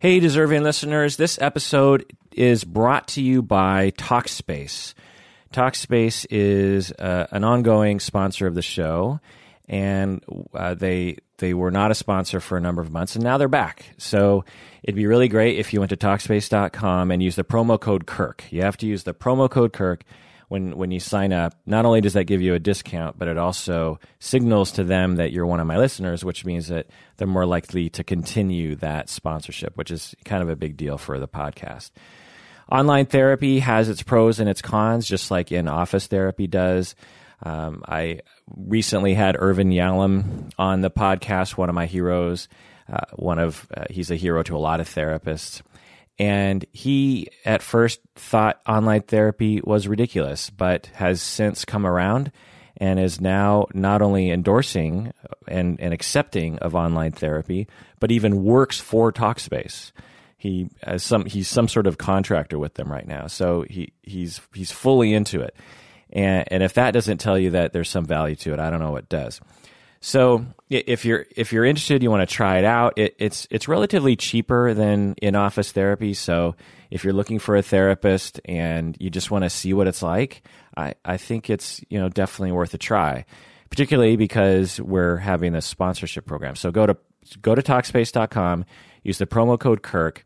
Hey, deserving listeners, this episode is brought to you by Talkspace. Talkspace is an ongoing sponsor of the show, and they were not a sponsor for a number of months, and now they're back. So it'd be really great if you went to Talkspace.com and use the promo code Kirk. You have to use the promo code Kirk when you sign up. Not only does that give you a discount, but it also signals to them that you're one of my listeners, which means that they're more likely to continue that sponsorship, which is kind of a big deal for the podcast. Online therapy has its pros and its cons, just like in-office therapy does. I recently had Irvin Yalom on the podcast, one of my heroes. He's a hero to a lot of therapists. And he at first thought online therapy was ridiculous, but has since come around and is now not only endorsing and accepting of online therapy, but even works for Talkspace. He's some sort of contractor with them right now, so he's fully into it. And if that doesn't tell you that there's some value to it, I don't know what does. So if you're interested, you want to try it out. It's relatively cheaper than in-office therapy. So if you're looking for a therapist and you just want to see what it's like, I think it's definitely worth a try, particularly because we're having this sponsorship program. So go to Talkspace.com, use the promo code Kirk.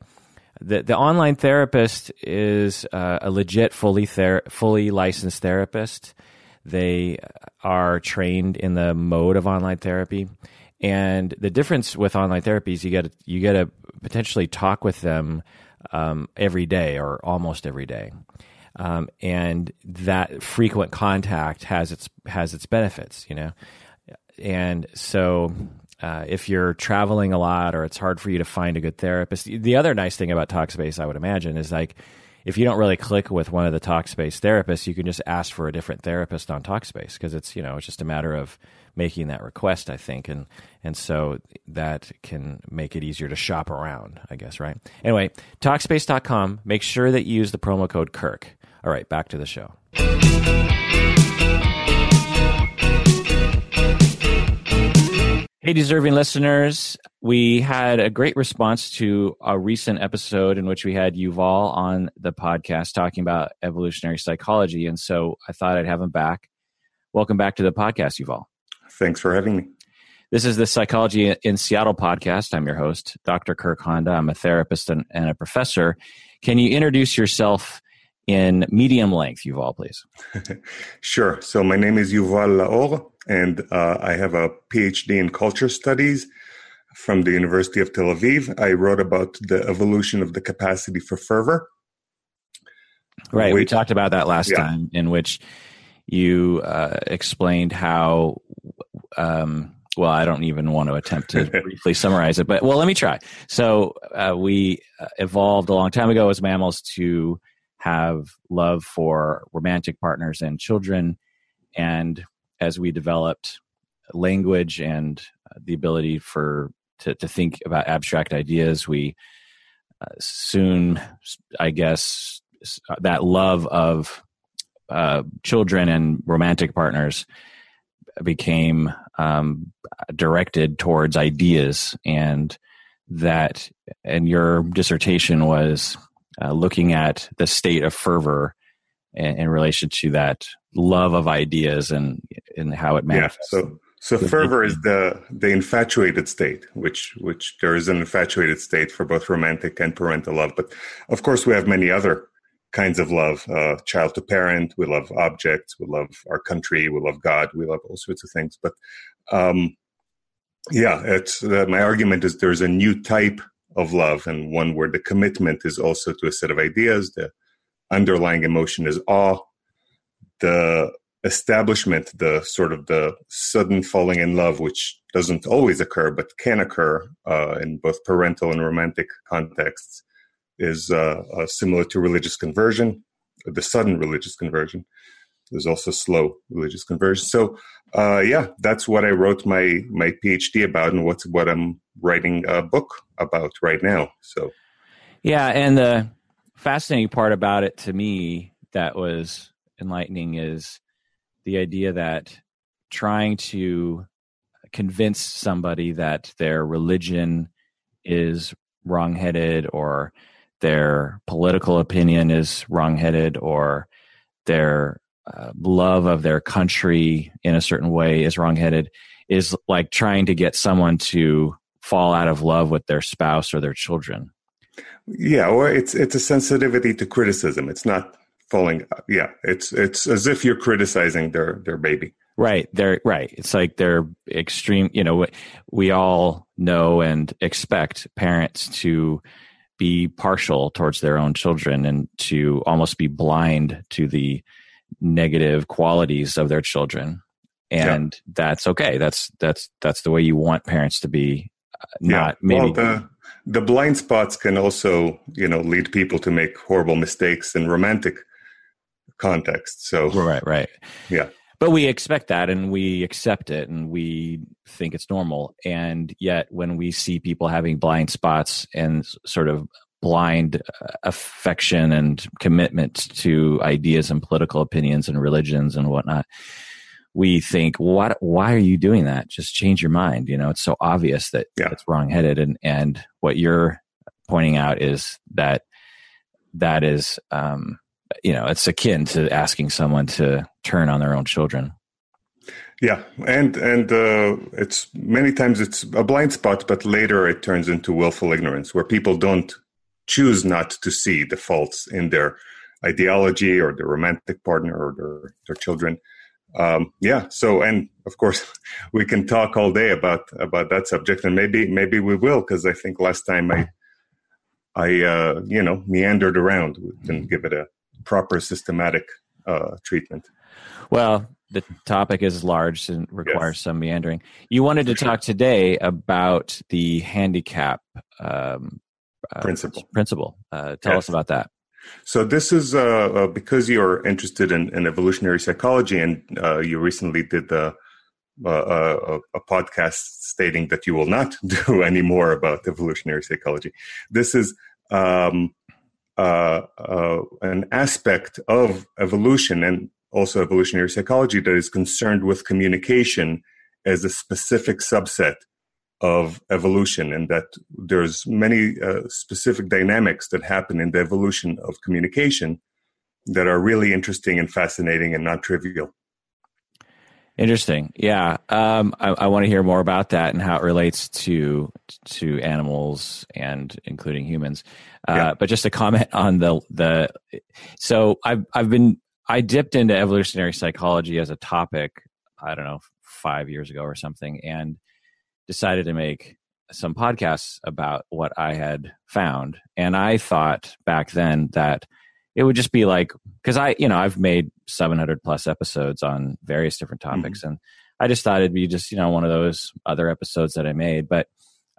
The online therapist is a legit, fully licensed therapist. They are trained in the mode of online therapy, and the difference with online therapy is you get to potentially talk with them every day or almost every day, and that frequent contact has its benefits, and so. If you're traveling a lot or it's hard for you to find a good therapist, the other nice thing about Talkspace, I would imagine, is like if you don't really click with one of the Talkspace therapists, you can just ask for a different therapist on Talkspace because it's just a matter of making that request, I think, and so that can make it easier to shop around, I guess, right? Anyway, Talkspace.com. Make sure that you use the promo code Kirk. All right, back to the show. Hey, deserving listeners, we had a great response to a recent episode in which we had Yuval on the podcast talking about evolutionary psychology, and so I thought I'd have him back. Welcome back to the podcast, Yuval. Thanks for having me. This is the Psychology in Seattle podcast. I'm your host, Dr. Kirk Honda. I'm a therapist and a professor. Can you introduce yourself in medium length, Yuval, please? Sure. So my name is Yuval Laor, and I have a PhD in culture studies from the University of Tel Aviv. I wrote about the evolution of the capacity for fervor. Right. We talked about that last time, in which you explained how, well, I don't even want to attempt to briefly summarize it, but well, let me try. So we evolved a long time ago as mammals to have love for romantic partners and children, and as we developed language and the ability to think about abstract ideas, we soon, I guess, that love of children and romantic partners became directed towards ideas, and your dissertation was looking at the state of fervor in relation to that love of ideas and how it manifests. Yeah, so fervor is the infatuated state, which there is an infatuated state for both romantic and parental love. But of course, we have many other kinds of love, child to parent. We love objects. We love our country. We love God. We love all sorts of things. But it's my argument is there's a new type of love, and one where the commitment is also to a set of ideas. The underlying emotion is awe. The establishment, the sort of the sudden falling in love, which doesn't always occur, but can occur in both parental and romantic contexts, is similar to religious conversion, the sudden religious conversion. There's also slow religious conversion. So, that's what I wrote my PhD about, and what I'm writing a book about right now. So, yeah, and the fascinating part about it to me that was enlightening is the idea that trying to convince somebody that their religion is wrongheaded, or their political opinion is wrongheaded, or their love of their country in a certain way is wrongheaded, is like trying to get someone to fall out of love with their spouse or their children. Yeah, or it's a sensitivity to criticism. It's not falling. Yeah, it's as if you're criticizing their baby. Right. They're right. It's like they're extreme. You know, we all know and expect parents to be partial towards their own children and to almost be blind to the negative qualities of their children. And yeah, that's okay. That's the way you want parents to be. Not yeah. Maybe. Well, the blind spots can also, you know, lead people to make horrible mistakes in romantic contexts. So right. Yeah. But we expect that and we accept it and we think it's normal. And yet when we see people having blind spots and sort of blind affection and commitment to ideas and political opinions and religions and whatnot, we think, "What? Why are you doing that? Just change your mind." You know, it's so obvious that it's wrongheaded. And what you're pointing out is that is, you know, it's akin to asking someone to turn on their own children. Yeah. And it's many times it's a blind spot, but later it turns into willful ignorance, where people don't choose not to see the faults in their ideology or their romantic partner or their children. So, and of course we can talk all day about that subject, and maybe we will, 'cause I think last time I you know, meandered around and give it a proper systematic treatment. Well, the topic is large and requires some meandering. You wanted to talk today about the handicap principle. Tell us about that. So this is because you're interested in evolutionary psychology, and you recently did a podcast stating that you will not do any more about evolutionary psychology. This is an aspect of evolution and also evolutionary psychology that is concerned with communication as a specific subset of evolution, and that there's many specific dynamics that happen in the evolution of communication that are really interesting and fascinating and not trivial. Interesting. Yeah. I want to hear more about that and how it relates to animals and including humans. But just a comment on the so I dipped into evolutionary psychology as a topic, I don't know, 5 years ago or something, and decided to make some podcasts about what I had found. And I thought back then that it would just be like, because I've made 700 plus episodes on various different topics. Mm-hmm. And I just thought it'd be just, you know, one of those other episodes that I made, but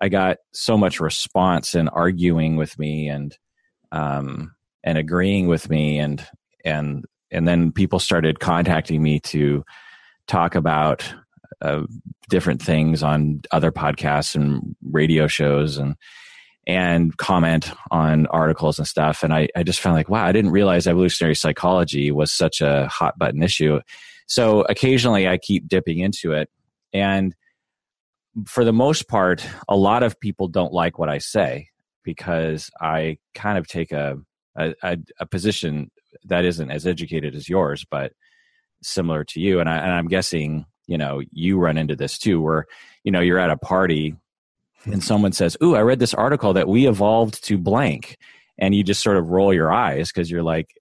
I got so much response and arguing with me and agreeing with me. And then people started contacting me to talk about different things on other podcasts and radio shows and comment on articles and stuff. And I just found like, wow, I didn't realize evolutionary psychology was such a hot button issue. So occasionally I keep dipping into it. And for the most part, a lot of people don't like what I say because I kind of take a position that isn't as educated as yours, but similar to you. And I'm guessing, you know, you run into this too, where, you know, you're at a party and someone says, "Ooh, I read this article that we evolved to blank." And you just sort of roll your eyes because you're like,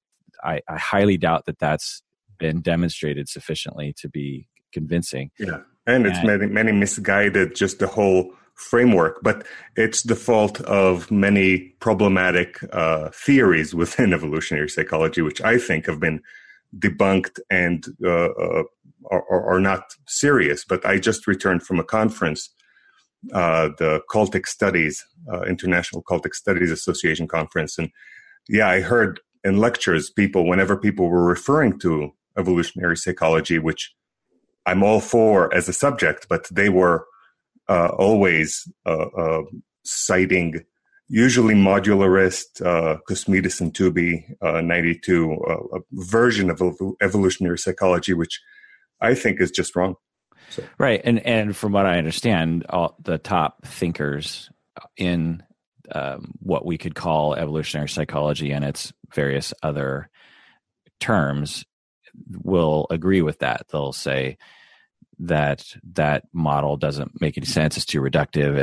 I highly doubt that that's been demonstrated sufficiently to be convincing. Yeah. And it's many misguided, just the whole framework, but it's the fault of many problematic theories within evolutionary psychology, which I think have been debunked and are not serious. But I just returned from a conference, the Cultic Studies, International Cultic Studies Association conference. And yeah, I heard in lectures, whenever people were referring to evolutionary psychology, which I'm all for as a subject, but they were always citing usually modularist, Cosmides and Tooby, 92, a version of evolutionary psychology, which I think is just wrong. So. Right. And from what I understand, all the top thinkers in what we could call evolutionary psychology and its various other terms will agree with that. They'll say that that model doesn't make any sense. It's too reductive.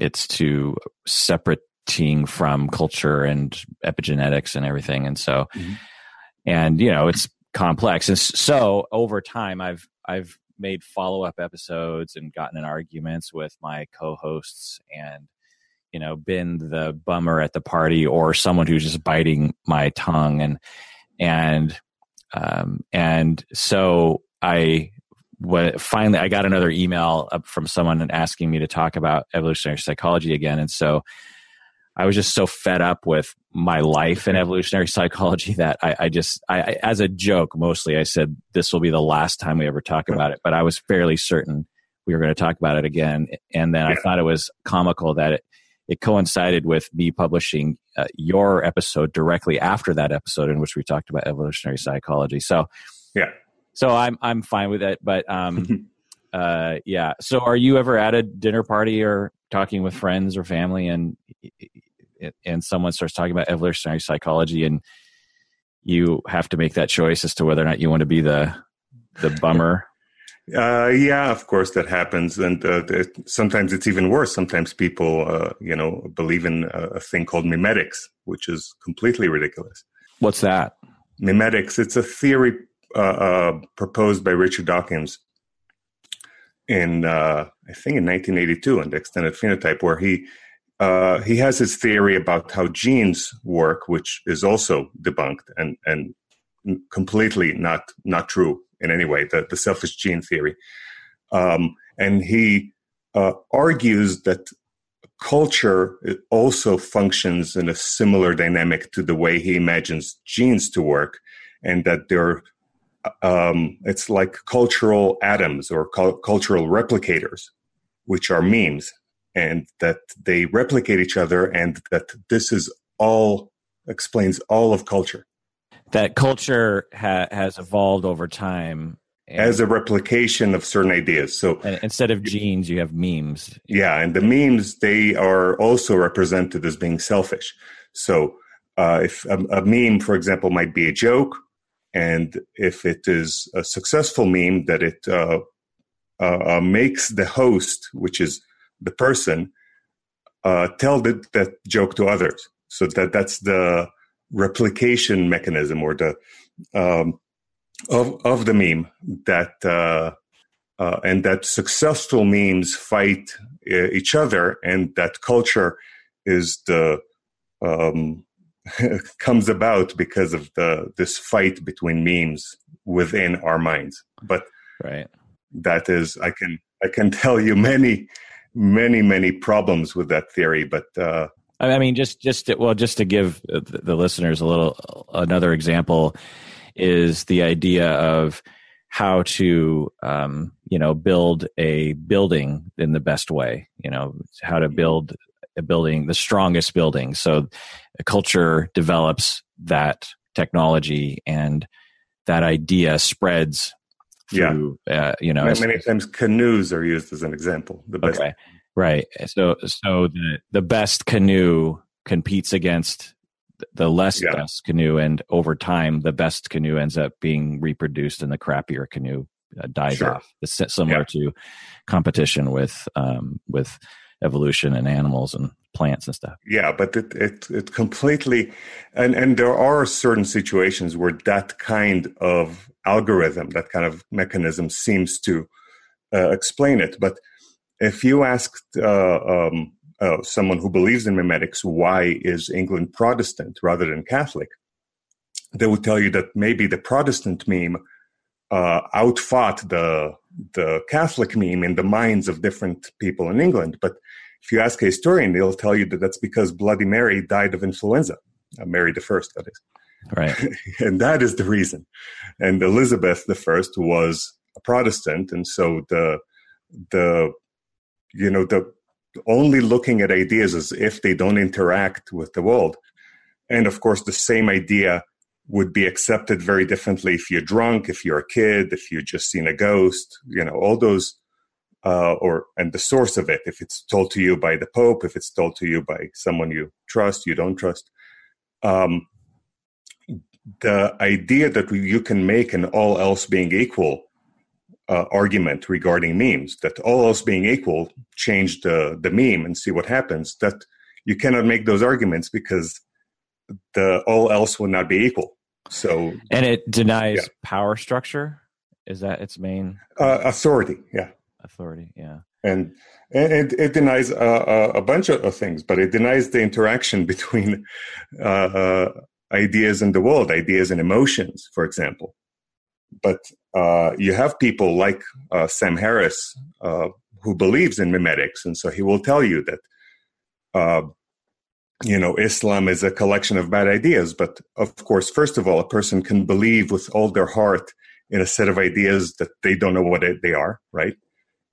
It's too separating from culture and epigenetics and everything. And so, and you know, it's complex. And so over time, I've made follow-up episodes and gotten in arguments with my co-hosts and, you know, been the bummer at the party or someone who's just biting my tongue. And so I got another email up from someone asking me to talk about evolutionary psychology again. And so I was just so fed up with my life in evolutionary psychology that I as a joke, mostly I said, this will be the last time we ever talk about it. But I was fairly certain we were going to talk about it again. And then I thought it was comical that it coincided with me publishing your episode directly after that episode in which we talked about evolutionary psychology. So I'm fine with it, but yeah. So are you ever at a dinner party or talking with friends or family and someone starts talking about evolutionary psychology and you have to make that choice as to whether or not you want to be the bummer? Yeah, of course that happens. And sometimes it's even worse. Sometimes people, believe in a thing called mimetics, which is completely ridiculous. What's that? Mimetics. It's a theory proposed by Richard Dawkins in, I think in 1982 in the Extended Phenotype, where he has his theory about how genes work, which is also debunked and completely not true in any way, the selfish gene theory. And he argues that culture also functions in a similar dynamic to the way he imagines genes to work, and that there are it's like cultural atoms or cultural replicators, which are memes, and that they replicate each other, and that this is all explains all of culture. That culture has evolved over time as a replication of certain ideas. So instead of genes, you have memes. Yeah, and the memes, they are also represented as being selfish. So if a meme, for example, might be a joke, and if it is a successful meme, that it makes the host, which is the person, tell that joke to others. So that's the replication mechanism or the of the meme. That and that successful memes fight each other, and that culture is the comes about because of this fight between memes within our minds. But right, that is, I can tell you many problems with that theory. But I mean, just to give the listeners another example is the idea of how to build a building in the best way. You know, how to build a building, the strongest building. So a culture develops that technology and that idea spreads through, Many times canoes are used as an example. The best. Okay. Right. So the best canoe competes against the less best canoe. And over time, the best canoe ends up being reproduced and the crappier canoe dies off. It's similar to competition with evolution and animals and plants and stuff. Yeah, but it completely, and there are certain situations where that kind of algorithm, that kind of mechanism seems to explain it. But if you asked someone who believes in mimetics, why is England Protestant rather than Catholic? They would tell you that maybe the Protestant meme outfought the Catholic meme in the minds of different people in England. But if you ask a historian, they'll tell you that that's because Bloody Mary died of influenza, Mary the First, that is. Right. And that is the reason. And Elizabeth the First was a Protestant, and so the only looking at ideas as if they don't interact with the world. And of course, the same idea would be accepted very differently if you're drunk, if you're a kid, if you've just seen a ghost, all those and the source of it. If it's told to you by the Pope, if it's told to you by someone you trust, you don't trust. The idea that you can make an all else being equal argument regarding memes, that all else being equal, change the meme and see what happens, that you cannot make those arguments because the all else will not be equal. So, and it denies power structure. Is that its main authority? Yeah, authority. Yeah, and it denies a bunch of things, but it denies the interaction between ideas in the world, ideas and emotions, for example. But you have people like Sam Harris who believes in mimetics, and so he will tell you that Islam is a collection of bad ideas. But of course, first of all, a person can believe with all their heart in a set of ideas that they don't know what they are, right?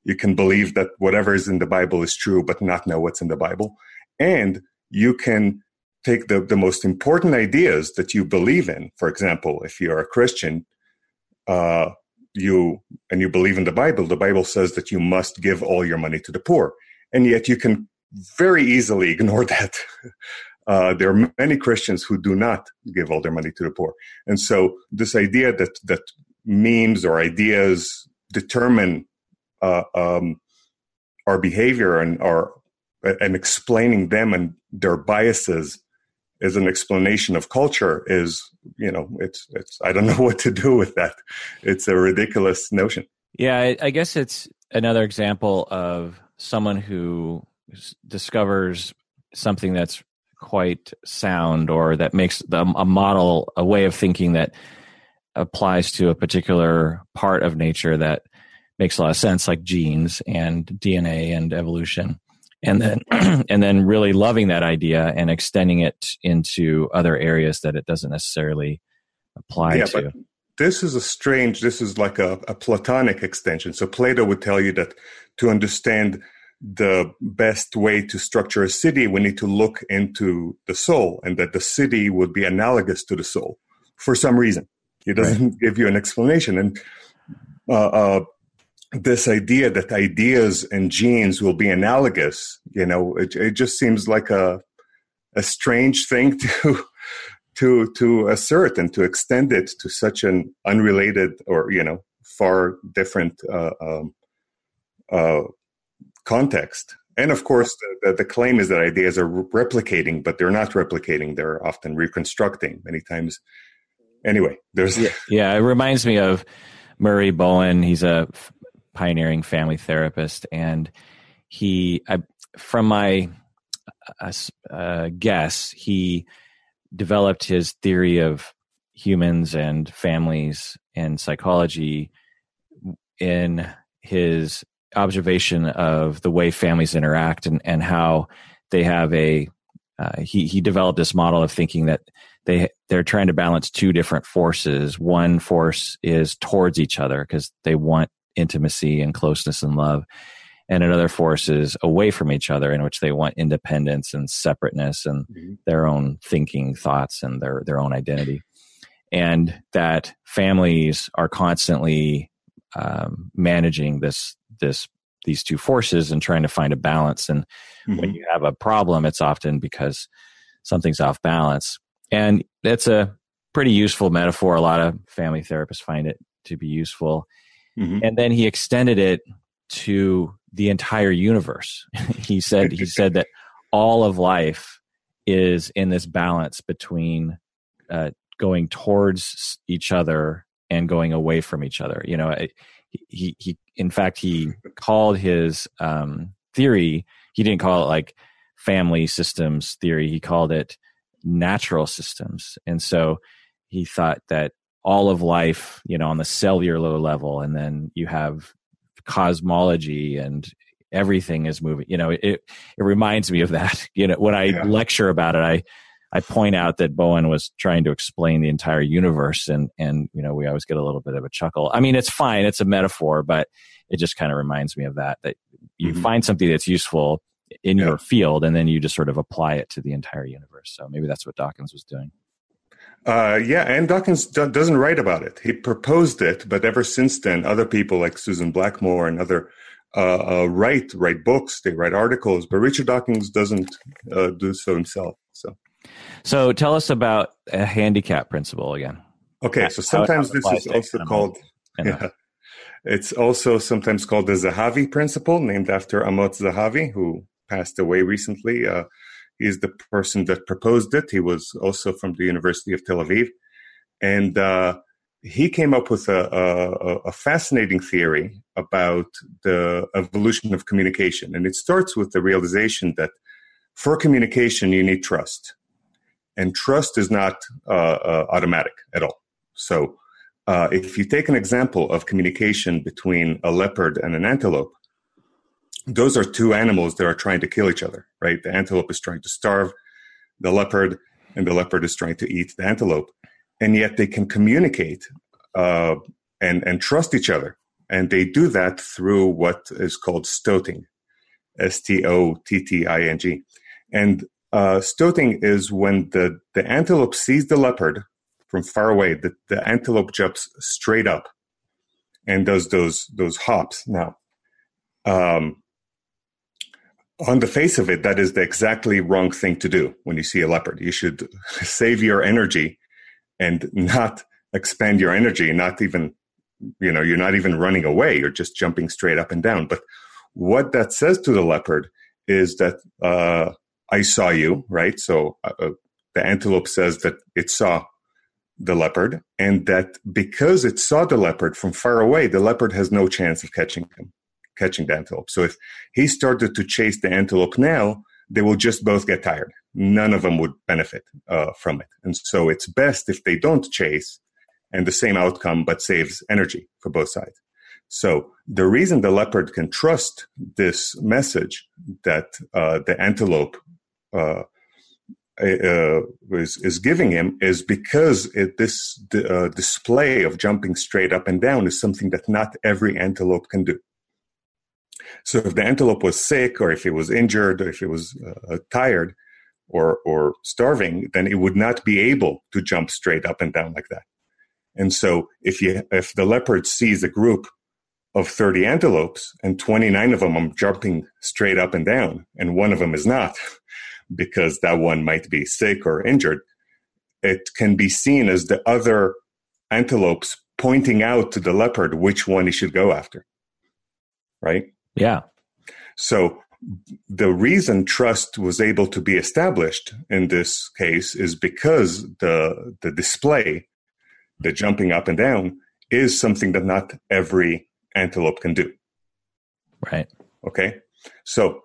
You can believe that whatever is in the Bible is true, but not know what's in the Bible. And you can take the most important ideas that you believe in. For example, if you are a Christian, you believe in the Bible says that you must give all your money to the poor. And yet you can very easily ignore that. There are many Christians who do not give all their money to the poor. And so this idea that memes or ideas determine our behavior and explaining them and their biases as an explanation of culture is, it's I don't know what to do with that. It's a ridiculous notion. Yeah, I guess it's another example of someone who discovers something that's quite sound, or that makes a model, a way of thinking that applies to a particular part of nature that makes a lot of sense, like genes and DNA and evolution, and then really loving that idea and extending it into other areas that it doesn't necessarily apply to. But this is like a Platonic extension. So Plato would tell you that to understand the best way to structure a city, we need to look into the soul, and that the city would be analogous to the soul for some reason. It doesn't give you an explanation. And this idea that ideas and genes will be analogous, it just seems like a strange thing to assert and to extend it to such an unrelated or, far different context. And of course, the claim is that ideas are replicating, but they're not replicating. They're often reconstructing many times. Anyway, there's... Yeah, it reminds me of Murray Bowen. He's a pioneering family therapist. And from my guess, he developed his theory of humans and families and psychology in his observation of the way families interact and how they have he developed this model of thinking that they're trying to balance two different forces. One force is towards each other because they want intimacy and closeness and love. And another force is away from each other, in which they want independence and separateness and their own thinking, thoughts, and their own identity. And that families are constantly managing these two forces and trying to find a balance. And when you have a problem, it's often because something's off balance. And that's a pretty useful metaphor. A lot of family therapists find it to be useful. And then he extended it to the entire universe. He said that all of life is in this balance between going towards each other and going away from each other. In fact, he called his theory, he didn't call it like family systems theory. He called it natural systems. And so he thought that all of life, on the cellular level, and then you have cosmology and everything is moving. It reminds me of that. When I lecture about it, I point out that Bowen was trying to explain the entire universe, and we always get a little bit of a chuckle. I mean, it's fine. It's a metaphor, but it just kind of reminds me of that you find something that's useful in your field, and then you just sort of apply it to the entire universe. So maybe that's what Dawkins was doing. And Dawkins doesn't write about it. He proposed it, but ever since then, other people like Susan Blackmore and other write books, they write articles, but Richard Dawkins doesn't do so himself. So tell us about a handicap principle again. Okay, so sometimes this is also called, it's also sometimes called the Zahavi principle, named after Amos Zahavi, who passed away recently. He's the person that proposed it. He was also from the University of Tel Aviv. And he came up with a fascinating theory about the evolution of communication. And it starts with the realization that for communication, you need trust. And trust is not automatic at all. So if you take an example of communication between a leopard and an antelope, those are two animals that are trying to kill each other, right? The antelope is trying to starve the leopard, and the leopard is trying to eat the antelope. And yet they can communicate and trust each other. And they do that through what is called stotting, S-T-O-T-T-I-N-G. And stotting is when the antelope sees the leopard from far away, the antelope jumps straight up and does those hops. Now, on the face of it, that is the exactly wrong thing to do when you see a leopard. You should save your energy and not expand your energy, not even, you're not even running away. You're just jumping straight up and down. But what that says to the leopard is that I saw you, right? So the antelope says that it saw the leopard, and that because it saw the leopard from far away, the leopard has no chance of catching the antelope. So if he started to chase the antelope now, they will just both get tired. None of them would benefit from it. And so it's best if they don't chase, and the same outcome, but saves energy for both sides. So the reason the leopard can trust this message that the antelope is giving him is because this display of jumping straight up and down is something that not every antelope can do. So if the antelope was sick, or if it was injured, or if it was tired or starving, then it would not be able to jump straight up and down like that. And so if the leopard sees a group of 30 antelopes and 29 of them are jumping straight up and down, and one of them is not, because that one might be sick or injured, it can be seen as the other antelopes pointing out to the leopard which one he should go after. Right? Yeah. So the reason trust was able to be established in this case is because the display, the jumping up and down, is something that not every antelope can do. Right. Okay. So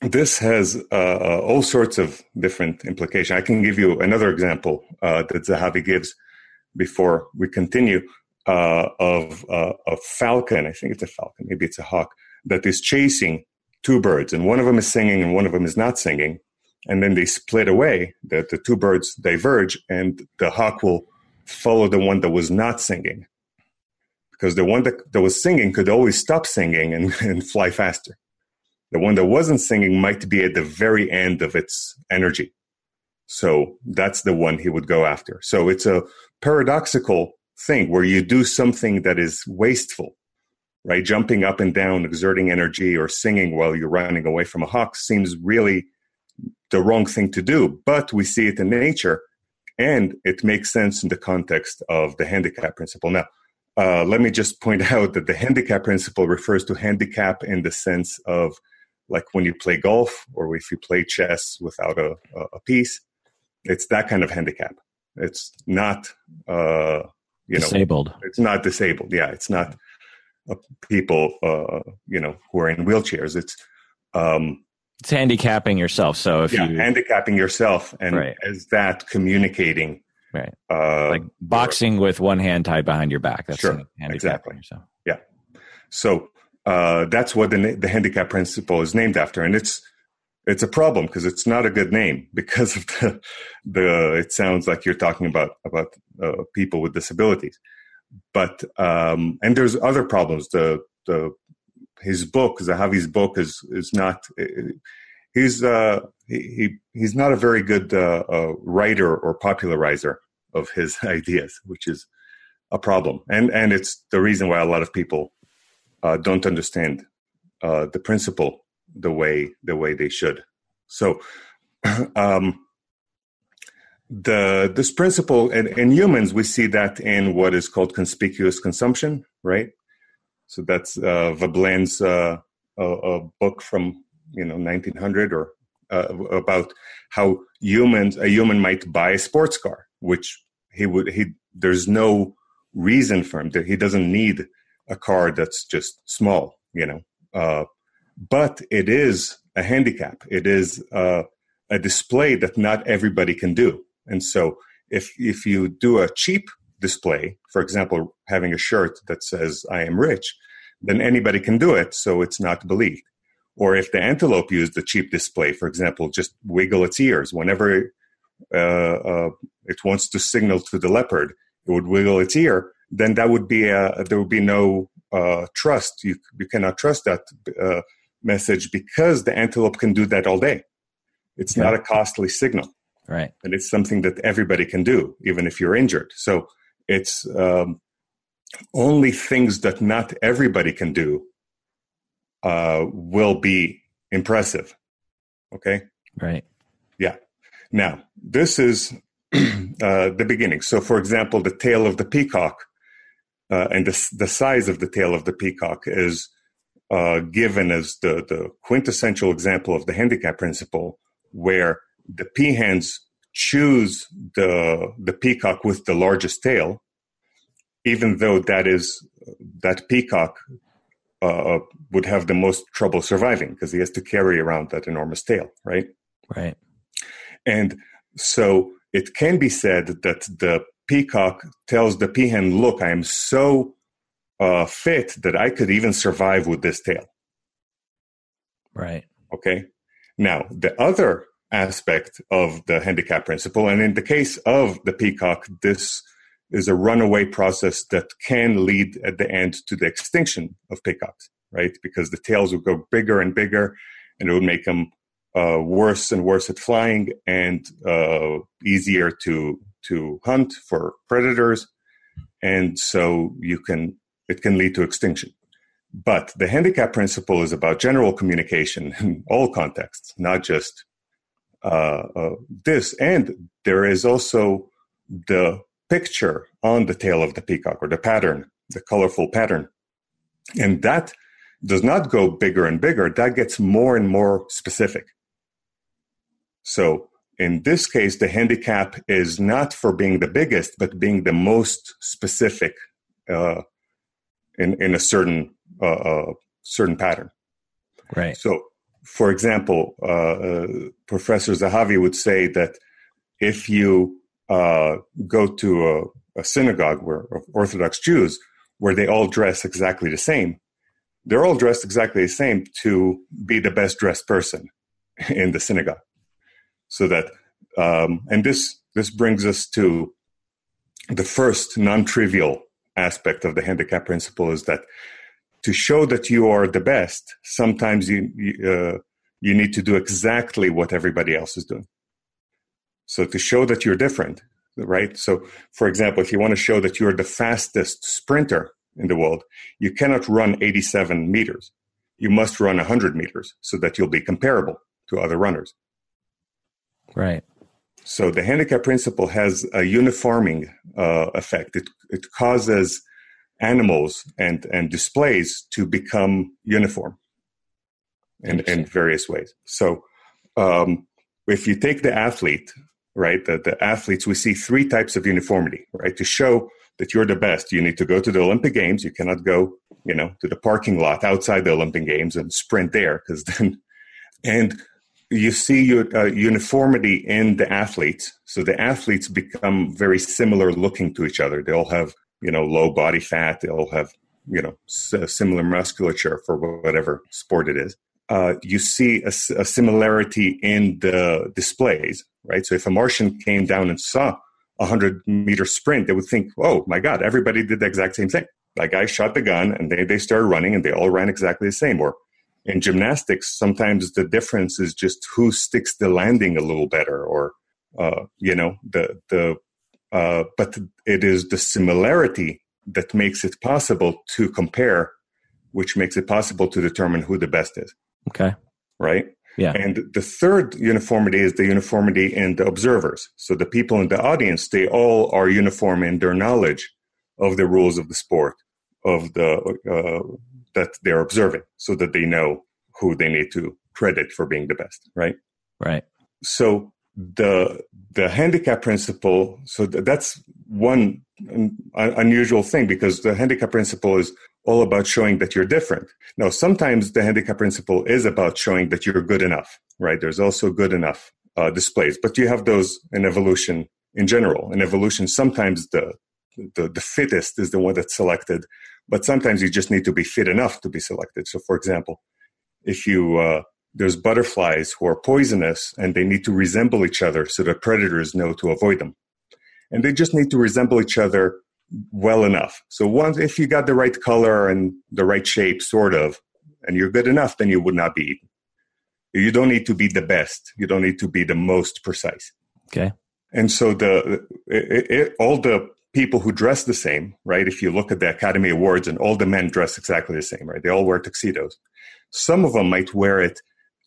this has all sorts of different implications. I can give you another example that Zahavi gives before we continue. Of a falcon, I think it's a falcon, maybe it's a hawk, that is chasing two birds, and one of them is singing and one of them is not singing, and then they split away, that the two birds diverge, and the hawk will follow the one that was not singing, because the one that was singing could always stop singing and fly faster. The one that wasn't singing might be at the very end of its energy. So that's the one he would go after. So it's a paradoxical thing where you do something that is wasteful, right? Jumping up and down, exerting energy, or singing while you're running away from a hawk seems really the wrong thing to do, but we see it in nature, and it makes sense in the context of the handicap principle. Now, let me just point out that the handicap principle refers to handicap in the sense of like when you play golf, or if you play chess without a piece, it's that kind of handicap. It's not... disabled. It's not disabled. Yeah, it's not people, who are in wheelchairs. It's handicapping yourself. So if you handicapping yourself, and as that communicating, right, like boxing with one hand tied behind your back. That's sure, exactly. Yourself. Yeah. So that's what the handicap principle is named after, and it's a problem because it's not a good name, because of it sounds like you're talking about people with disabilities, but and there's other problems. His book, Zahavi's book, is not he's not a very good writer or popularizer of his ideas, which is a problem, and it's the reason why a lot of people don't understand the principle the way they should. So this principle, and in humans, we see that in what is called conspicuous consumption, right? So that's Veblen's a book from 1900 or about how a human might buy a sports car, which there's no reason for him. He doesn't need a car that's just small, but it is a handicap. It is a display that not everybody can do. And so if you do a cheap display, for example, having a shirt that says, I am rich, then anybody can do it. So it's not believed. Or if the antelope used the cheap display, for example, just wiggle its ears. Whenever it wants to signal to the leopard, it would wiggle its ear. Then that would be there would be no trust. You cannot trust that message because the antelope can do that all day. It's not a costly signal. Right. And it's something that everybody can do, even if you're injured. So it's only things that not everybody can do will be impressive. Okay? Right. Yeah. Now, this is the beginning. So, for example, the tail of the peacock and the size of the tail of the peacock is given as the quintessential example of the handicap principle, where the peahens choose the peacock with the largest tail, even though that peacock would have the most trouble surviving because he has to carry around that enormous tail, right? Right. And so it can be said that the peacock tells the peahen, look, I am so fit that I could even survive with this tail. Right. Okay. Now, the other aspect of the handicap principle, and in the case of the peacock, this is a runaway process that can lead at the end to the extinction of peacocks, right? Because the tails would go bigger and bigger, and it would make them worse and worse at flying and easier to hunt for predators. And so it can lead to extinction. But the handicap principle is about general communication in all contexts, not just this. And there is also the picture on the tail of the peacock, or the pattern, the colorful pattern. And that does not go bigger and bigger. That gets more and more specific. So in this case, the handicap is not for being the biggest, but being the most specific in a certain certain pattern. Right. So, for example, Professor Zahavi would say that if you go to a synagogue of Orthodox Jews where they all dress exactly the same, they're all dressed exactly the same to be the best dressed person in the synagogue. So that, and this brings us to the first non-trivial aspect of the handicap principle, is that to show that you are the best, sometimes you need to do exactly what everybody else is doing. So to show that you're different, right? So, for example, if you want to show that you're the fastest sprinter in the world, you cannot run 87 meters. You must run 100 meters so that you'll be comparable to other runners. Right. So the handicap principle has a uniforming effect. It causes animals and displays to become uniform in various ways. So if you take the athlete, right, the athletes, we see three types of uniformity, right? To show that you're the best, you need to go to the Olympic Games. You cannot go, to the parking lot outside the Olympic Games and sprint there, because then – and – you see uniformity in the athletes. So the athletes become very similar looking to each other. They all have, low body fat. They all have, similar musculature for whatever sport it is. You see a similarity in the displays, right? So if a Martian came down and saw a 100-meter sprint, they would think, oh, my God, everybody did the exact same thing. That guy shot the gun, and they started running, and they all ran exactly the same. Or in gymnastics, sometimes the difference is just who sticks the landing a little better, or but it is the similarity that makes it possible to compare which makes it possible to determine who the best is. Okay. Right? Yeah. And the third uniformity is the uniformity in the observers. So the people in the audience, they all are uniform in their knowledge of the rules of the sport, of that they're observing, so that they know who they need to credit for being the best, right? Right. So the handicap principle, so that's one unusual thing, because the handicap principle is all about showing that you're different. Now, sometimes the handicap principle is about showing that you're good enough, right? There's also good enough displays, but you have those in evolution in general. In evolution, sometimes the fittest is the one that's selected, but sometimes you just need to be fit enough to be selected. So, for example, if you there's butterflies who are poisonous and they need to resemble each other so that predators know to avoid them. And they just need to resemble each other well enough. So once, if you got the right color and the right shape, sort of, and you're good enough, then you would not be eaten. You don't need to be the best. You don't need to be the most precise. Okay. And so all the people who dress the same, right? If you look at the Academy Awards, and all the men dress exactly the same, right? They all wear tuxedos. Some of them might wear it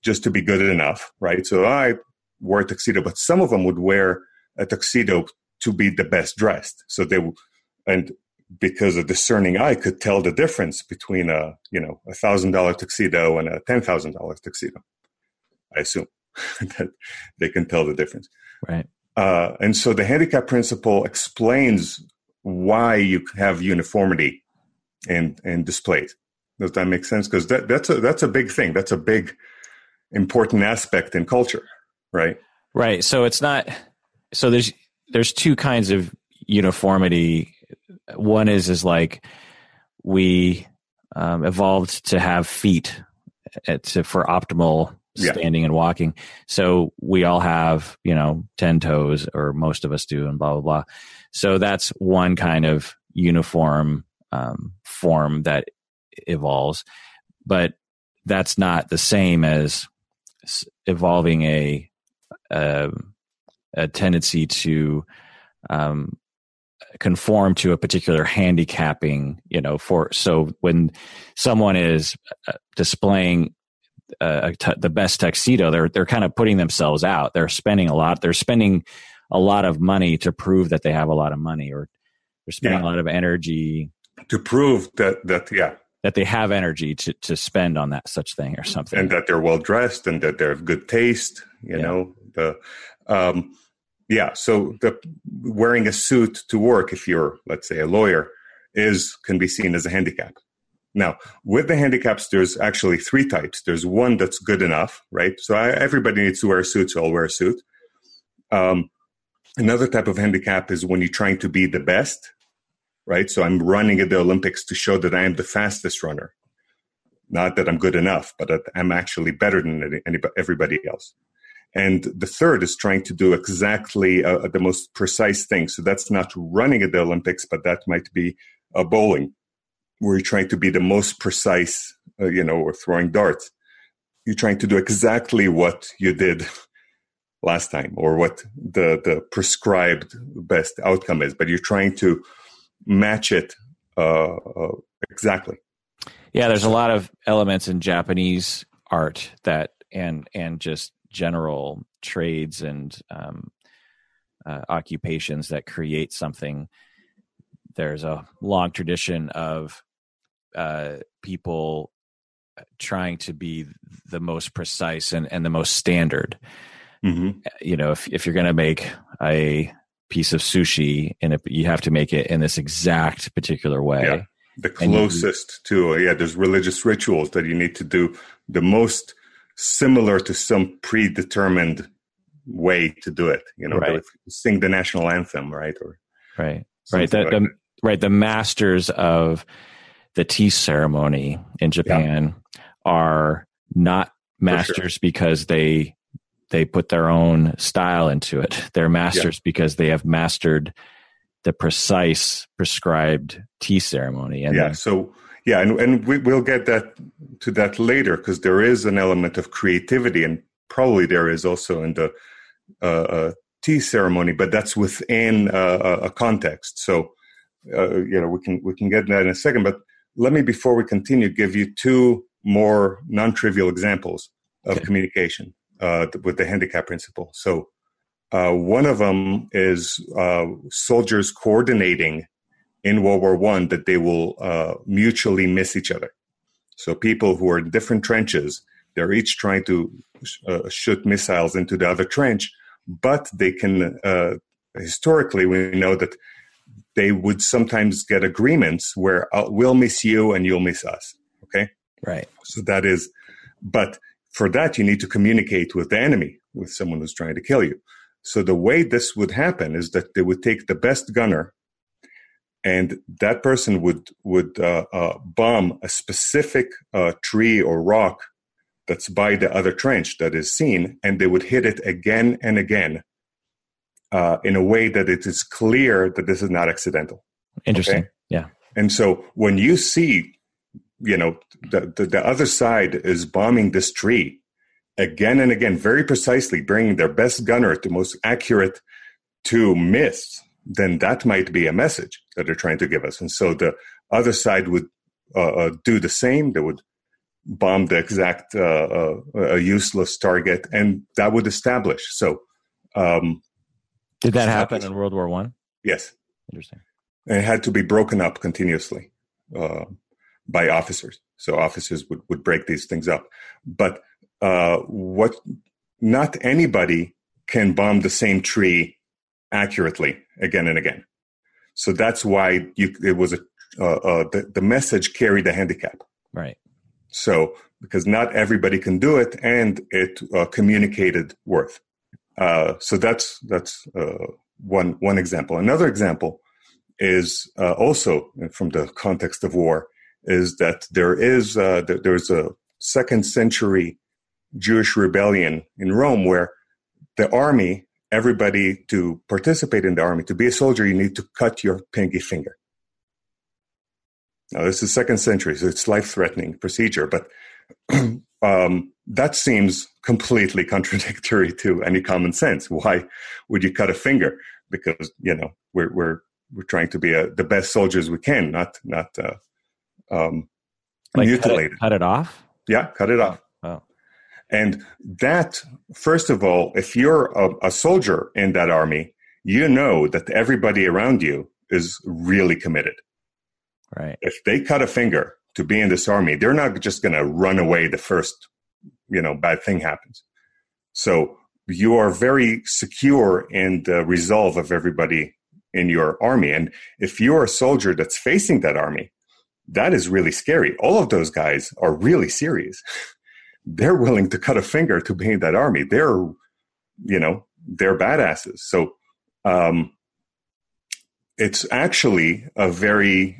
just to be good enough, right? So I wore a tuxedo, but some of them would wear a tuxedo to be the best dressed. So they would, and because a discerning eye could tell the difference between a $1,000 tuxedo and a $10,000 tuxedo. I assume that they can tell the difference. Right. And so the handicap principle explains why you have uniformity in displays. Does that make sense? Because that's a big thing. That's a big important aspect in culture, right? Right. So it's not. So there's two kinds of uniformity. One is like we evolved to have feet for optimal standing and walking. So we all have 10 toes, or most of us do, and blah blah blah. So that's one kind of uniform form that evolves, but that's not the same as evolving a tendency to conform to a particular handicapping, so when someone is displaying the best tuxedo, they're kind of putting themselves out. They're spending a lot of money to prove that they have a lot of money, or they're spending a lot of energy to prove that they have energy to spend on that such thing or something. And that they're well-dressed and that they have good taste, So wearing a suit to work, if you're, let's say, a lawyer, can be seen as a handicap. Now, with the handicaps, there's actually three types. There's one that's good enough, right? So everybody needs to wear a suit, so I'll wear a suit. Another type of handicap is when you're trying to be the best, right? So I'm running at the Olympics to show that I am the fastest runner. Not that I'm good enough, but that I'm actually better than everybody else. And the third is trying to do exactly the most precise thing. So that's not running at the Olympics, but that might be bowling, where you're trying to be the most precise, or throwing darts. You're trying to do exactly what you did last time, or what the prescribed best outcome is, but you're trying to match it exactly. Yeah, there's a lot of elements in Japanese art that, and just general trades and occupations that create something. There's a long tradition of people trying to be the most precise and the most standard. Mm-hmm. If you're going to make a piece of sushi, you have to make it in this exact particular way. Yeah. The closest there's religious rituals that you need to do the most similar to some predetermined way to do it. Right. Sing the national anthem, right? Or right. The masters of the tea ceremony in Japan are not masters because they put their own style into it. They're masters because they have mastered the precise prescribed tea ceremony. And and we'll get to that later, because there is an element of creativity, and probably there is also in the tea ceremony, but that's within a context. So we can get that in a second. But Let me, before we continue, give you two more non-trivial examples of communication with the handicap principle. So one of them is soldiers coordinating in World War I that they will mutually miss each other. So people who are in different trenches, they're each trying to shoot missiles into the other trench, but they can, historically, we know that they would sometimes get agreements where we'll miss you and you'll miss us. Okay. Right. So that is, but for that, you need to communicate with the enemy, with someone who's trying to kill you. So the way this would happen is that they would take the best gunner, and that person would bomb a specific tree or rock that's by the other trench that is seen, and they would hit it again and again in a way that it is clear that this is not accidental. Interesting. Okay? Yeah. And so when you see, you know, the other side is bombing this tree again and again, very precisely, bringing their best gunner, the most accurate, to miss, then that might be a message that they're trying to give us. And so the other side would do the same. They would bomb the exact useless target, and that would establish. So did that happen in World War I? Yes. Interesting. And it had to be broken up continuously by officers. So officers would break these things up. But not anybody can bomb the same tree accurately again and again. So that's why it was the message carried a handicap. Right. So because not everybody can do it, and it communicated worth. So that's one example. Another example is also from the context of war, is that there's a 2nd century Jewish rebellion in Rome where the army, everybody to participate in the army, to be a soldier, you need to cut your pinky finger. Now, this is 2nd century, so it's life-threatening procedure, but that seems completely contradictory to any common sense. Why would you cut a finger? Because, you know, we're trying to be the best soldiers we can, not like mutilated. Cut it off? Yeah, cut it off. Oh. And that, first of all, if you're a soldier in that army, you know that everybody around you is really committed. Right. If they cut a finger to be in this army, they're not just going to run away the first, you know, bad thing happens. So you are very secure in the resolve of everybody in your army. And if you're a soldier that's facing that army, that is really scary. All of those guys are really serious. They're willing to cut a finger to be in that army. They're, you know, they're badasses. So, it's actually a very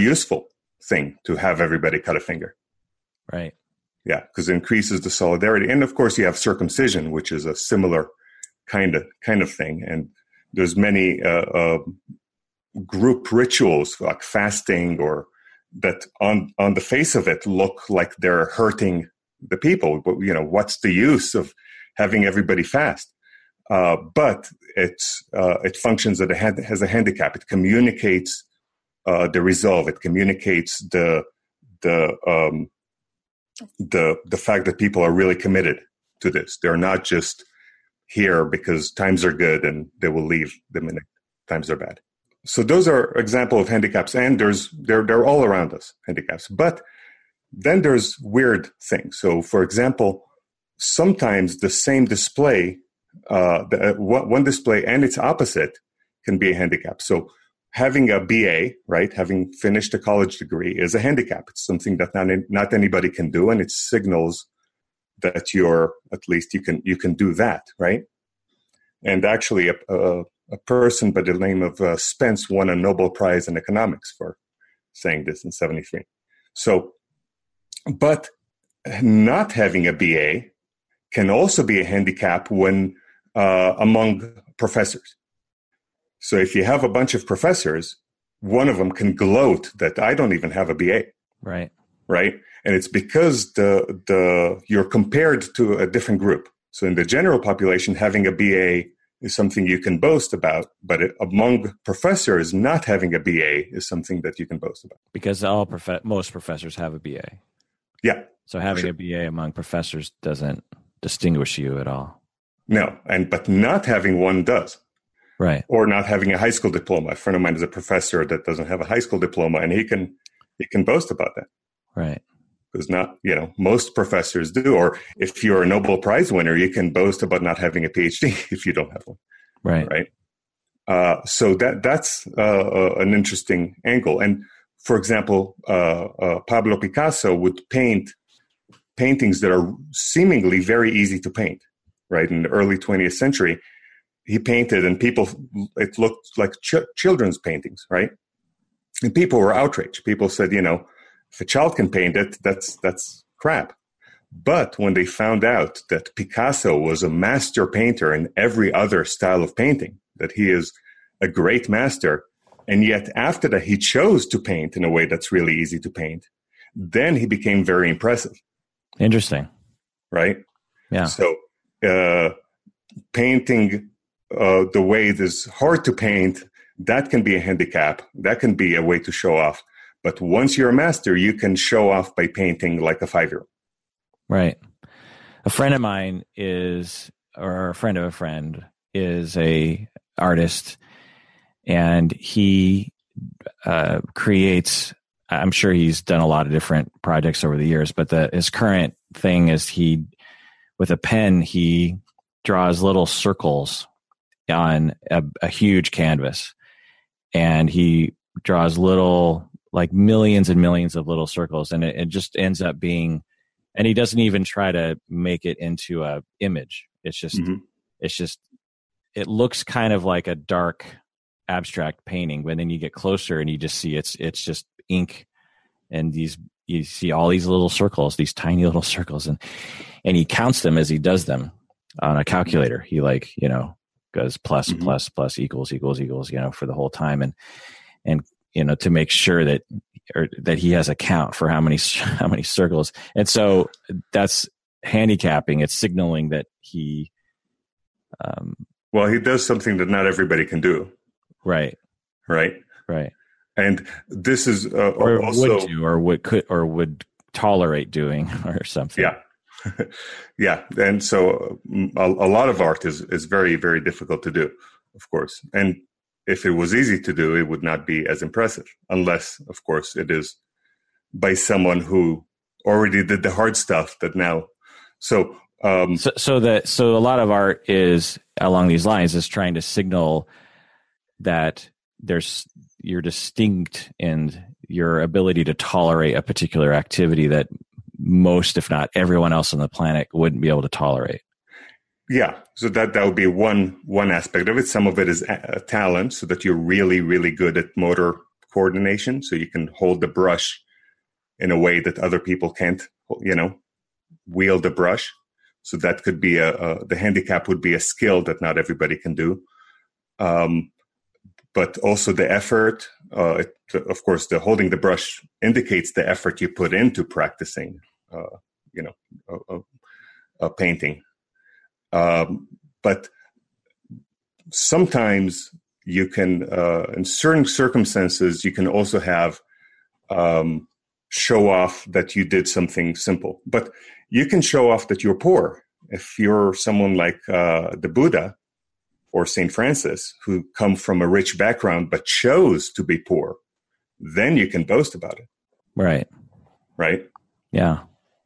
useful thing to have everybody cut a finger. Right. Yeah, because it increases the solidarity. And, of course, you have circumcision, which is a similar kind of thing. And there's many group rituals like fasting or that on the face of it look like they're hurting the people. But, you know, what's the use of having everybody fast? But it functions that it has a handicap. It communicates the resolve. It communicates the fact that people are really committed to this. They're not just here because times are good and they will leave the minute times are bad. So those are examples of handicaps, and they're all around us, handicaps. But then there's weird things. So, for example, sometimes the same display. One display and its opposite can be a handicap. So having a BA, right, having finished a college degree is a handicap. It's something that not anybody can do, and it signals that you're, at least you can do that, right? And actually a person by the name of Spence won a Nobel Prize in economics for saying this in 1973. So, but not having a BA can also be a handicap when among professors. So if you have a bunch of professors, one of them can gloat that I don't even have a BA. Right. Right. And it's because you're compared to a different group. So in the general population, having a BA is something you can boast about, but among professors, not having a BA is something that you can boast about. Because most professors have a BA. Yeah. So having a BA among professors doesn't distinguish you at all. No, but not having one does. Right. Or not having a high school diploma. A friend of mine is a professor that doesn't have a high school diploma, and he can boast about that. Right. Because most professors do. Or if you're a Nobel Prize winner, you can boast about not having a PhD if you don't have one. Right. Right. So that's an interesting angle. And for example, Pablo Picasso would paint paintings that are seemingly very easy to paint. Right. In the early 20th century, he painted, and it looked like children's paintings. Right. And people were outraged. People said, if a child can paint it, that's crap. But when they found out that Picasso was a master painter in every other style of painting, that he is a great master, and yet after that he chose to paint in a way that's really easy to paint, then he became very impressive. Interesting. Right? Yeah. So painting the way it is hard to paint, that can be a handicap. That can be a way to show off. But once you're a master, you can show off by painting like a 5-year-old. Right. A friend of mine is a artist, and he creates, I'm sure he's done a lot of different projects over the years, but his current thing is with a pen, he draws little circles on a huge canvas, and he draws little, like millions and millions of little circles, and it just ends up being, and he doesn't even try to make it into a image. It's just, it looks kind of like a dark abstract painting, but then you get closer and you just see it's just ink, and you see all these little circles, these tiny little circles, and he counts them as he does them on a calculator. He goes plus, plus, plus, equals, for the whole time. And to make sure that he has a count for how many circles. And so that's handicapping. It's signaling that he. Well, he does something that not everybody can do. Right. And this is would tolerate doing or something. Yeah. Yeah. And so a lot of art is very, very difficult to do, of course. And if it was easy to do, it would not be as impressive, unless, of course, it is by someone who already did the hard stuff that now. So a lot of art is along these lines, is trying to signal that you're distinct and your ability to tolerate a particular activity that most, if not everyone else on the planet, wouldn't be able to tolerate. Yeah, so that would be one aspect of it. Some of it is a talent, so that you're really, really good at motor coordination, so you can hold the brush in a way that other people can't, wield the brush. So that could be the handicap would be a skill that not everybody can do. But also the effort, of course, the holding the brush indicates the effort you put into practicing, a painting. But sometimes you can, in certain circumstances, you can also have show off that you did something simple. But you can show off that you're poor. If you're someone like the Buddha or St. Francis, who come from a rich background but chose to be poor, then you can boast about it. Right? Yeah.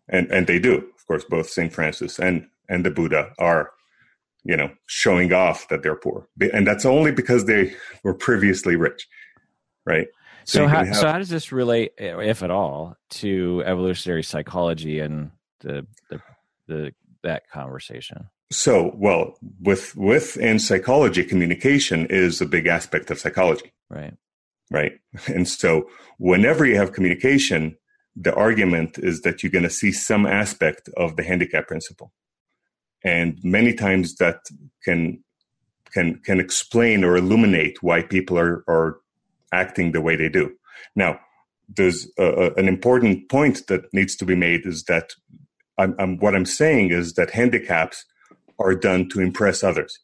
And they do, of course, both St. Francis and the Buddha are, showing off that they're poor. And that's only because they were previously rich, right? So how does this relate, if at all, to evolutionary psychology and the that conversation? So, well, within psychology, communication is a big aspect of psychology. Right. And so whenever you have communication, the argument is that you're going to see some aspect of the handicap principle. And many times that can explain or illuminate why people are acting the way they do. Now, there's an important point that needs to be made, is that what I'm saying is that handicaps are done to impress others.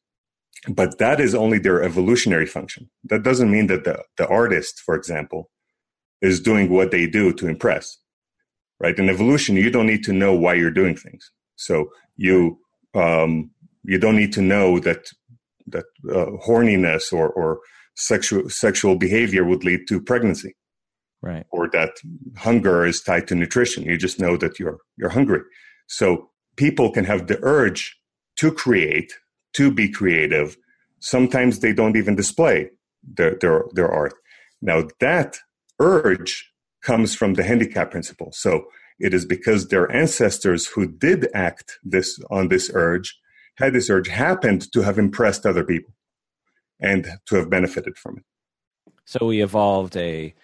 But that is only their evolutionary function. That doesn't mean that the artist, for example, is doing what they do to impress, right? In evolution, you don't need to know why you're doing things. So you don't need to know that horniness or sexual behavior would lead to pregnancy, right? Or that hunger is tied to nutrition. You just know that you're hungry. So people can have the urge to create, to be creative. Sometimes they don't even display their art. Now that urge comes from the handicap principle. So it is because their ancestors who did act had this urge, happened to have impressed other people and to have benefited from it. So we evolved a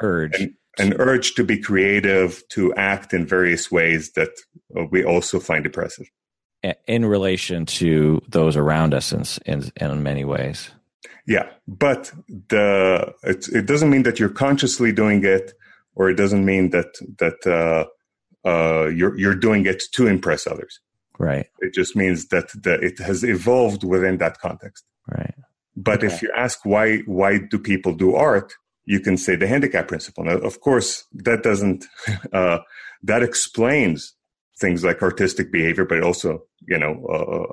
urge. An urge to be creative, to act in various ways that we also find impressive. In relation to those around us in many ways. Yeah, but it doesn't mean that you're consciously doing it, or it doesn't mean that you're doing it to impress others. Right. It just means that it has evolved within that context. Right. But okay. If you ask why do people do art, you can say the handicap principle. Now, of course, that doesn't that explains things like artistic behavior, but also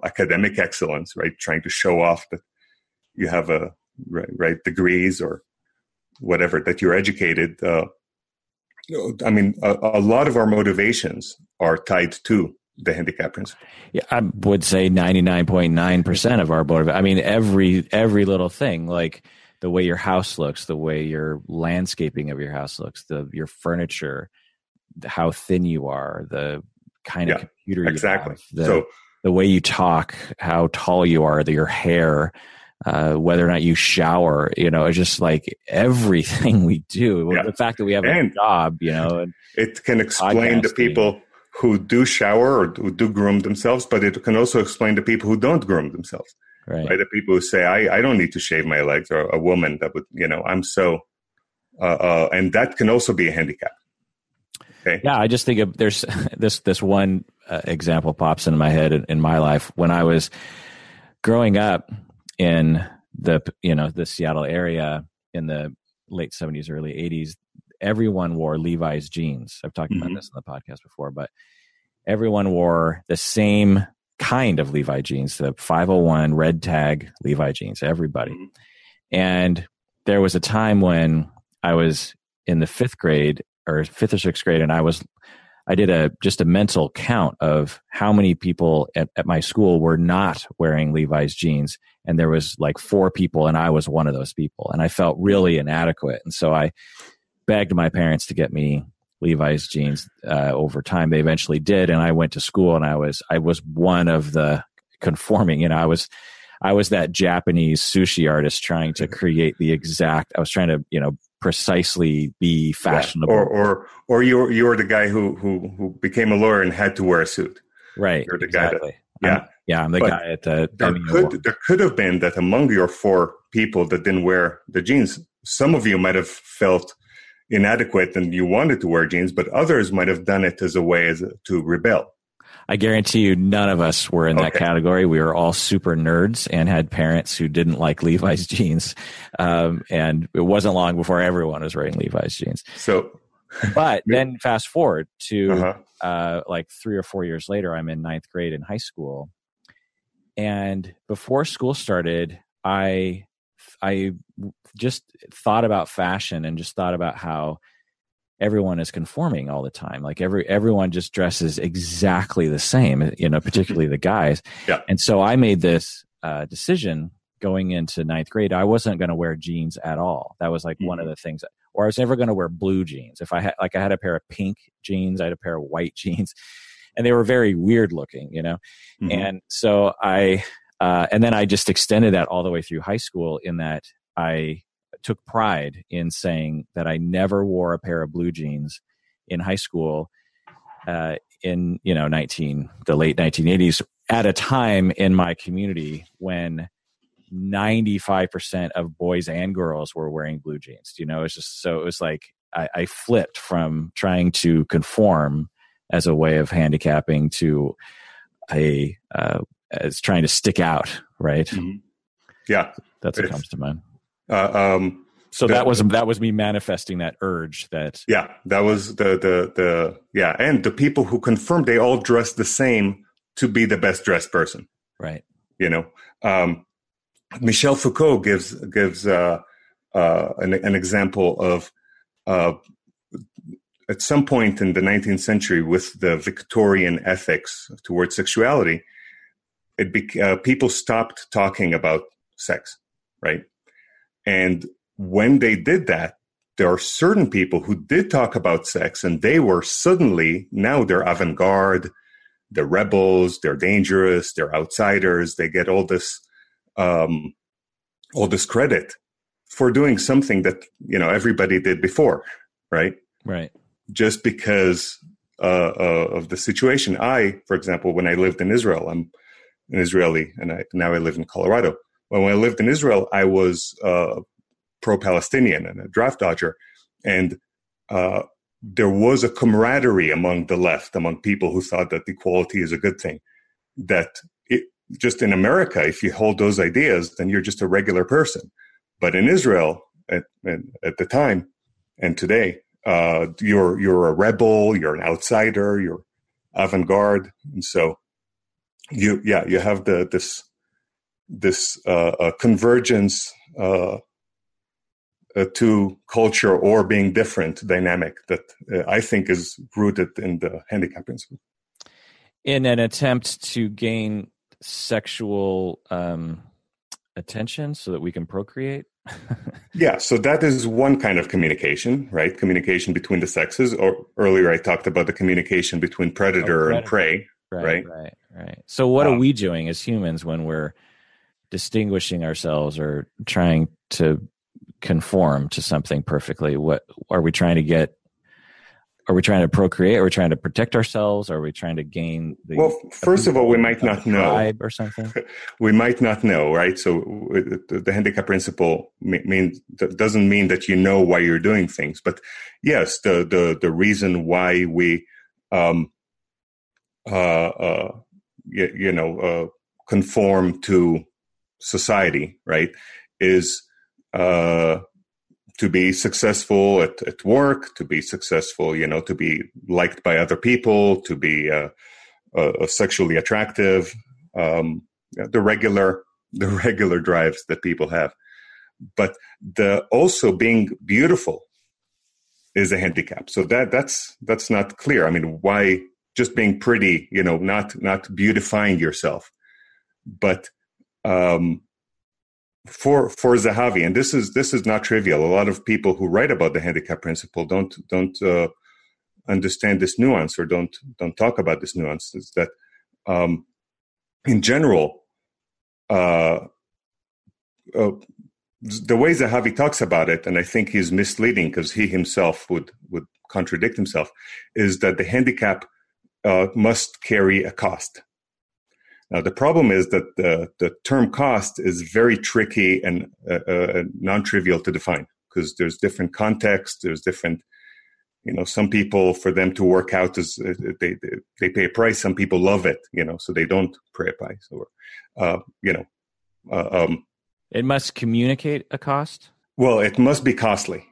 academic excellence, right? Trying to show off that you have degrees or whatever, that you're educated. A lot of our motivations are tied to the handicap principle. Yeah, I would say 99.9% of our motivation. I mean, every little thing, like the way your house looks, the way your landscaping of your house looks, your furniture, how thin you are, the kind of computer you have, the way you talk, how tall you are, your hair, whether or not you shower, it's just like everything we do. Yeah. The fact that we have a job, it can explain the people who do shower or do groom themselves, but it can also explain the people who don't groom themselves. Right. The people who say, I don't need to shave my legs, or a woman that would, I'm so, and that can also be a handicap. Okay. Yeah, I just think there's this one example pops into my head in my life. When I was growing up in the Seattle area in the late 70s, early 80s, everyone wore Levi's jeans. I've talked about this on the podcast before, but everyone wore the same kind of Levi jeans, the 501 red tag Levi jeans, everybody. Mm-hmm. And there was a time when I was in the fifth or sixth grade, and I did just a mental count of how many people at my school were not wearing Levi's jeans. And there was like 4 people, and I was one of those people. And I felt really inadequate. And so I begged my parents to get me Levi's jeans over time. They eventually did. And I went to school, and I was one of the conforming, I was that Japanese sushi artist trying to create the exact, I was trying to, precisely be fashionable. Yeah. Or you're the guy who became a lawyer and had to wear a suit. Right. You're the exactly. guy. I'm the guy at the... There could have been that among your 4 people that didn't wear the jeans, some of you might have felt inadequate and you wanted to wear jeans, but others might have done it as a way to rebel. I guarantee you none of us were in that category. We were all super nerds and had parents who didn't like Levi's jeans. And it wasn't long before everyone was wearing Levi's jeans. So, but then fast forward to 3 or 4 years later, I'm in 9th grade in high school. And before school started, I just thought about fashion and just thought about how everyone is conforming all the time. Like everyone just dresses exactly the same, particularly the guys. Yeah. And so I made this decision going into 9th grade. I wasn't going to wear jeans at all. That was like one of the things, or I was never going to wear blue jeans. If I had a pair of pink jeans, I had a pair of white jeans, and they were very weird looking, And so and then I just extended that all the way through high school, in that I took pride in saying that I never wore a pair of blue jeans in high school the late 1980s, at a time in my community when 95% of boys and girls were wearing blue jeans. It was like I flipped from trying to conform as a way of handicapping to trying to stick out. Right. Mm-hmm. Yeah. That's what comes to mind. So that was me manifesting that urge that. Yeah, that was the and the people who confirmed, they all dressed the same to be the best dressed person. Right. You know, Michel Foucault gives an example of at some point in the 19th century with the Victorian ethics towards sexuality, people stopped talking about sex, right? And when they did that, there are certain people who did talk about sex, and they were now they're avant-garde, they're rebels, they're dangerous, they're outsiders. They get all this credit for doing something that, you know, everybody did before, right? Right. Just because of the situation. For example, when I lived in Israel, I'm an Israeli, and now I live in Colorado. When I lived in Israel, I was pro-Palestinian and a draft dodger. And there was a camaraderie among the left, among people who thought that equality is a good thing. Just in America, if you hold those ideas, then you're just a regular person. But in Israel, at the time and today, you're a rebel, you're an outsider, you're avant-garde, and so you have this convergence to culture or being different dynamic that I think is rooted in the handicap principle. In an attempt to gain sexual attention so that we can procreate. Yeah, so that is one kind of communication, right? Communication between the sexes, or earlier I talked about the communication between predator and prey, right? Right. So what are we doing as humans when we're distinguishing ourselves or trying to conform to something perfectly? What are we trying to get? Are we trying to procreate? Are we trying to protect ourselves? Are we trying to gain the... Well, first of all, we might not know. Or something? We might not know, right? So the handicap principle doesn't mean that you know why you're doing things. But yes, the reason why we, conform to society, right, is... to be successful at work, to be successful, you know, to be liked by other people, to be sexually attractive, the regular drives that people have. But also being beautiful is a handicap. So that's not clear. I mean, why just being pretty, you know, not beautifying yourself, but for Zahavi, and this is not trivial. A lot of people who write about the handicap principle don't understand this nuance, or don't talk about this nuance. Is that in general, the way Zahavi talks about it, and I think he's misleading because he himself would contradict himself, is that the handicap must carry a cost. Now, the problem is that the term cost is very tricky and non-trivial to define, because there's different contexts, there's different, you know, some people, for them to work out, they pay a price. Some people love it, you know, so they don't pay a price, or, It must communicate a cost? Well, it must be costly.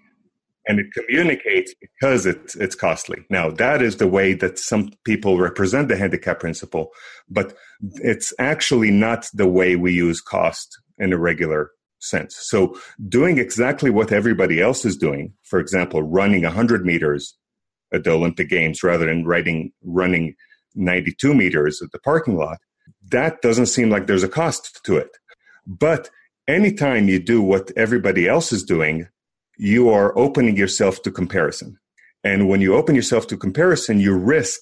And it communicates because it's costly. Now, that is the way that some people represent the handicap principle, but it's actually not the way we use cost in a regular sense. So doing exactly what everybody else is doing, for example, running 100 meters at the Olympic Games rather than running 92 meters at the parking lot, that doesn't seem like there's a cost to it. But anytime you do what everybody else is doing, you are opening yourself to comparison. And when you open yourself to comparison, you risk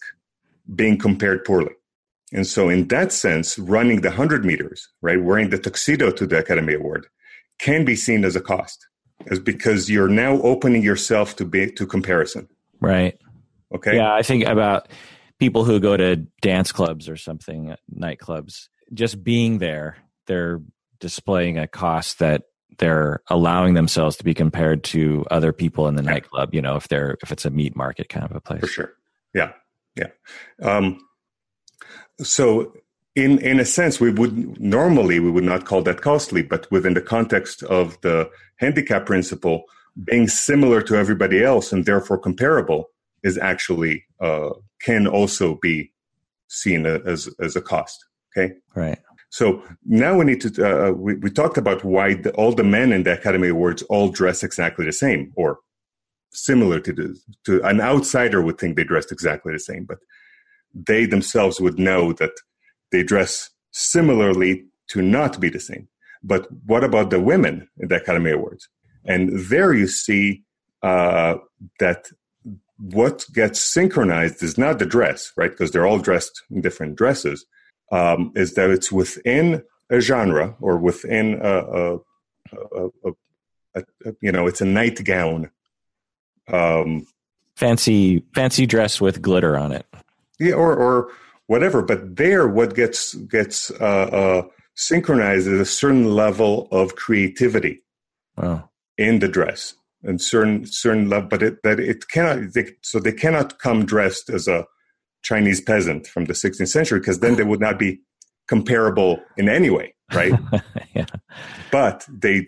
being compared poorly. And so in that sense, running the 100 meters, right, wearing the tuxedo to the Academy Award, can be seen as a cost, as because you're now opening yourself to comparison. Right. Okay. Yeah, I think about people who go to dance clubs or something, nightclubs, just being there, they're displaying a cost that they're allowing themselves to be compared to other people in the nightclub, you know, if it's a meat market kind of a place. For sure. Yeah. So In a sense, we would not call that costly, but within the context of the handicap principle, being similar to everybody else and therefore comparable is actually can also be seen as a cost. Okay, right. So now we need to we talked about why all the men in the Academy Awards all dress exactly the same or similar to an outsider would think they dressed exactly the same, but they themselves would know that they dress similarly to not be the same. But what about the women in the Academy Awards? And there you see that what gets synchronized is not the dress, right? Because they're all dressed in different dresses, is that it's within a genre or within a it's a nightgown. Fancy dress with glitter on it. Yeah, or whatever. But there, what gets synchronized is a certain level of creativity. Wow. In the dress and certain level, but they cannot come dressed as a Chinese peasant from the 16th century because then they would not be comparable in any way, right? Yeah. But they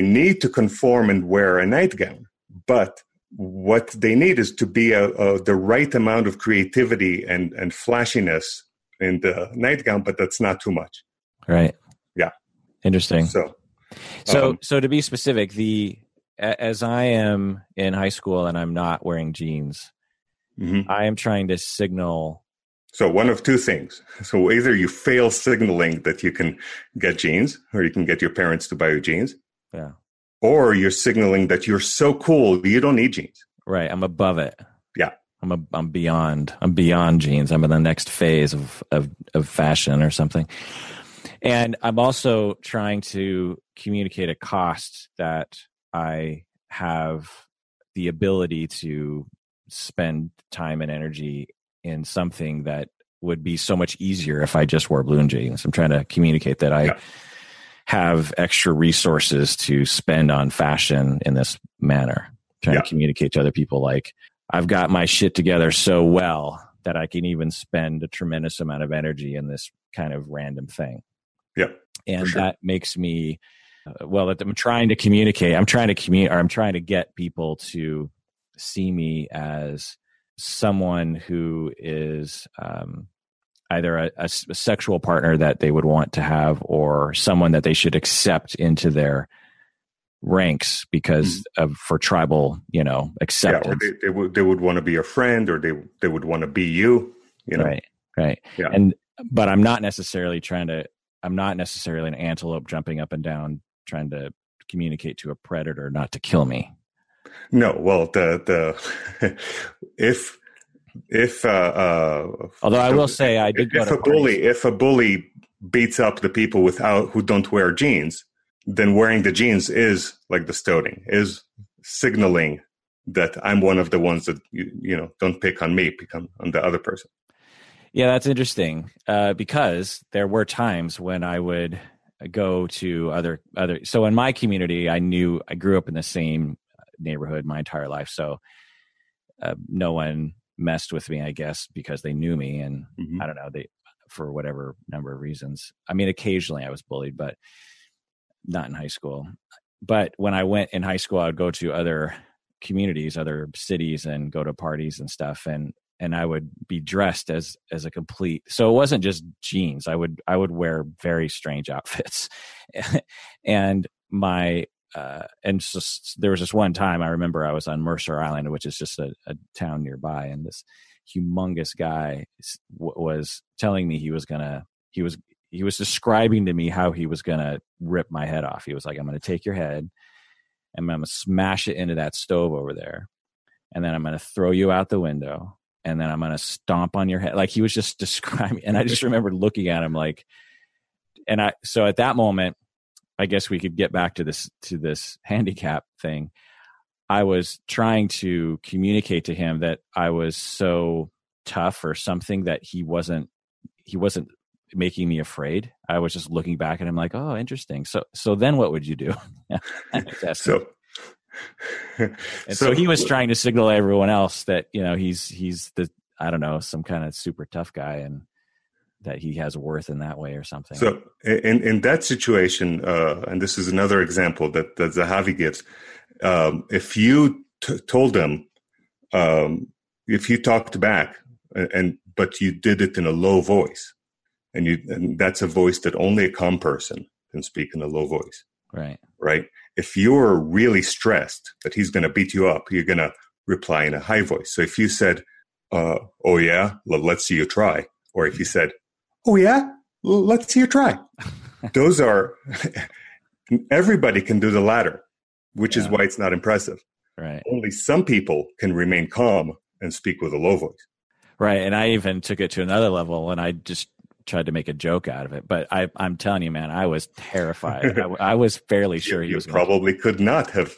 need to conform and wear a nightgown. But what they need is to be the right amount of creativity and flashiness in the nightgown, but that's not too much. Right. Yeah. Interesting. So to be specific, as I am in high school and I'm not wearing jeans, mm-hmm. I am trying to signal. So one of two things. So either you fail signaling that you can get jeans or you can get your parents to buy you jeans. Yeah. Or you're signaling that you're so cool, you don't need jeans. Right. I'm above it. Yeah. I'm beyond jeans. I'm in the next phase of fashion or something. And I'm also trying to communicate a cost that I have the ability to spend time and energy in something that would be so much easier if I just wore blue jeans. I'm trying to communicate that I have extra resources to spend on fashion in this manner. I'm trying to communicate to other people like, I've got my shit together so well that I can even spend a tremendous amount of energy in this kind of random thing. Yeah, and sure. That makes me I'm trying to communicate. I'm trying to get people to see me as someone who is either a sexual partner that they would want to have, or someone that they should accept into their ranks because for tribal, acceptance. Yeah, or they would want to be a friend, or they would want to be you know. Right. Yeah. But I'm not necessarily an antelope jumping up and down trying to communicate to a predator not to kill me. No, well, the if a bully beats up the people who don't wear jeans, then wearing the jeans is like the stotting, is signaling that I'm one of the ones that don't pick on me, pick on the other person. Yeah, that's interesting because there were times when I would go to other. So in my community, I grew up in the same neighborhood my entire life. So no one messed with me, I guess, because they knew me. And I don't know, for whatever number of reasons. I mean, occasionally I was bullied, but not in high school. But when I went in high school, I would go to other communities, other cities, and go to parties and stuff. And I would be dressed as a complete. So it wasn't just jeans. I would wear very strange outfits. And there was this one time I remember I was on Mercer Island, which is just a town nearby. And this humongous guy was telling me he was describing to me how he was going to rip my head off. He was like, I'm going to take your head and I'm going to smash it into that stove over there. And then I'm going to throw you out the window. And then I'm going to stomp on your head. Like he was just describing. And I just remember looking at him like, so at that moment, I guess we could get back to this handicap thing. I was trying to communicate to him that I was so tough or something that he wasn't making me afraid. I was just looking back at him like, oh, interesting. So then what would you do? So he was trying to signal everyone else that he's some kind of super tough guy, and that he has worth in that way or something. So in that situation, and this is another example that Zahavi gives, if you told them, if you talked back, but you did it in a low voice, and that's a voice that only a calm person can speak in a low voice. Right. If you're really stressed that he's going to beat you up, you're going to reply in a high voice. So if you said, oh yeah, let's see you try. Or if you said, oh yeah, let's see you try. Those are, everybody can do the latter, which is why it's not impressive. Right. Only some people can remain calm and speak with a low voice. Right. And I even took it to another level, and I just tried to make a joke out of it. But I'm telling you, man, I was terrified. I was fairly sure he was probably could not have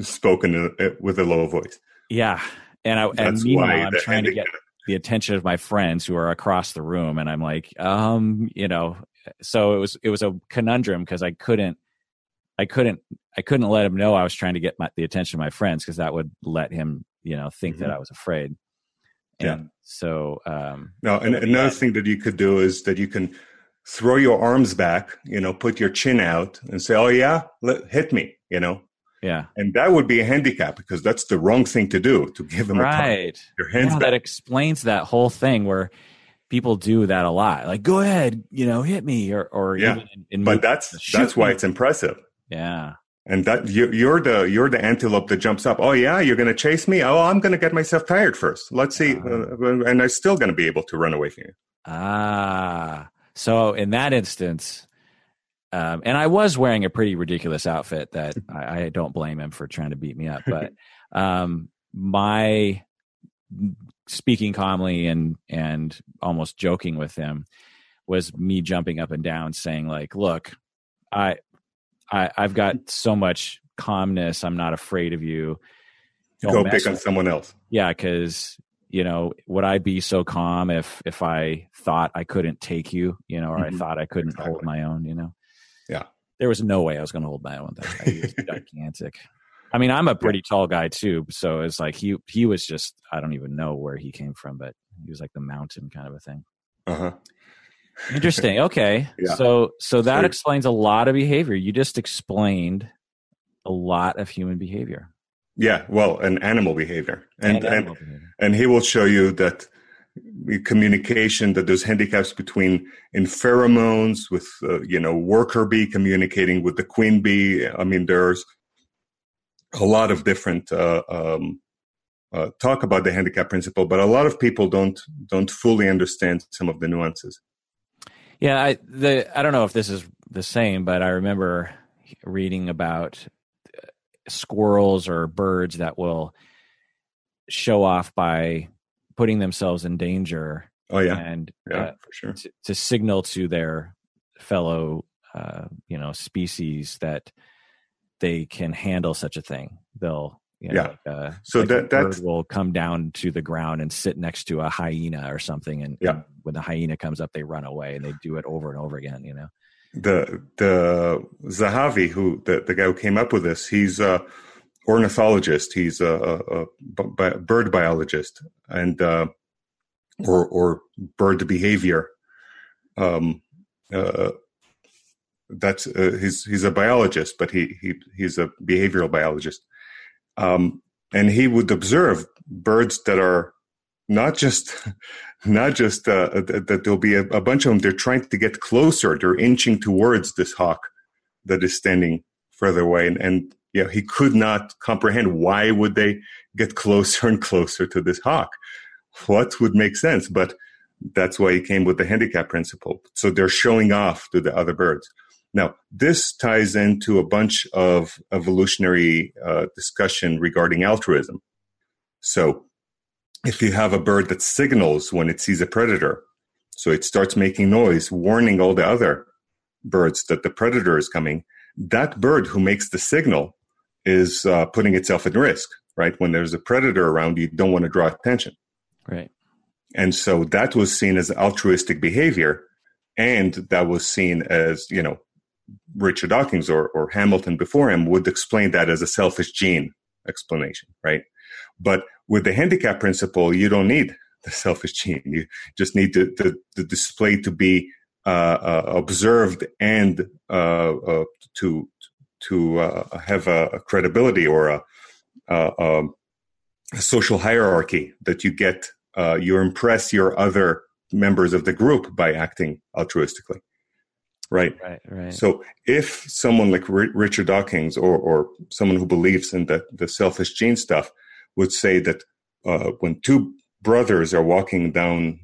spoken with a low voice. Yeah. And meanwhile, I'm trying to get the attention of my friends who are across the room. And I'm like, so it was a conundrum, because I couldn't let him know I was trying to get the attention of my friends, because that would let him, think that I was afraid. And so, another thing that you could do is that you can throw your arms back, put your chin out and say, oh yeah, hit me, Yeah. And that would be a handicap, because that's the wrong thing to do, to give them a time. Your hands back. That explains that whole thing where people do that a lot. Like, go ahead, hit me or even in but that's why it's impressive. Yeah. And that you're the antelope that jumps up. Oh yeah, you're going to chase me. Oh, I'm going to get myself tired first. Let's see, and I'm still going to be able to run away from you. So in that instance, and I was wearing a pretty ridiculous outfit that I don't blame him for trying to beat me up. But my speaking calmly and almost joking with him was me jumping up and down, saying like, "Look, I've got so much calmness. I'm not afraid of you. Go pick on someone else." Yeah, because, would I be so calm if I thought I couldn't take you, or I thought I couldn't hold my own, Yeah. There was no way I was going to hold my own. That guy, he was gigantic. I mean, I'm a pretty tall guy too. So it's like he was just, I don't even know where he came from, but he was like the mountain kind of a thing. Uh-huh. Interesting. Okay. Yeah. So that explains a lot of behavior. You just explained a lot of human behavior. Yeah. Well, and animal behavior. And he will show you that communication, that there's handicaps between in pheromones with, worker bee communicating with the queen bee. I mean, there's a lot of different talk about the handicap principle, but a lot of people don't fully understand some of the nuances. Yeah, I don't know if this is the same, but I remember reading about squirrels or birds that will show off by putting themselves in danger. Oh yeah, for sure, to signal to their fellow, species that they can handle such a thing. They'll a bird will come down to the ground and sit next to a hyena or something, and when the hyena comes up, they run away, and they do it over and over again. The Zahavi, the guy who came up with this, he's a ornithologist, he's a bird biologist, and or bird behavior. That's he's a biologist, but he's a behavioral biologist. And he would observe birds that are not just that there'll be a bunch of them. They're trying to get closer. They're inching towards this hawk that is standing further away. And he could not comprehend, why would they get closer and closer to this hawk? What would make sense? But that's why he came with the handicap principle. So they're showing off to the other birds. Now, this ties into a bunch of evolutionary discussion regarding altruism. So if you have a bird that signals when it sees a predator, so it starts making noise, warning all the other birds that the predator is coming, that bird who makes the signal is putting itself at risk, right? When there's a predator around, you don't want to draw attention. Right. And so that was seen as altruistic behavior, and that was seen as, Richard Dawkins or Hamilton before him would explain that as a selfish gene explanation, right? But with the handicap principle, you don't need the selfish gene. You just need the display to be observed and to have a credibility or a social hierarchy that you get. You impress your other members of the group by acting altruistically. Right. Right. So if someone like Richard Dawkins or someone who believes in the selfish gene stuff would say that when two brothers are walking down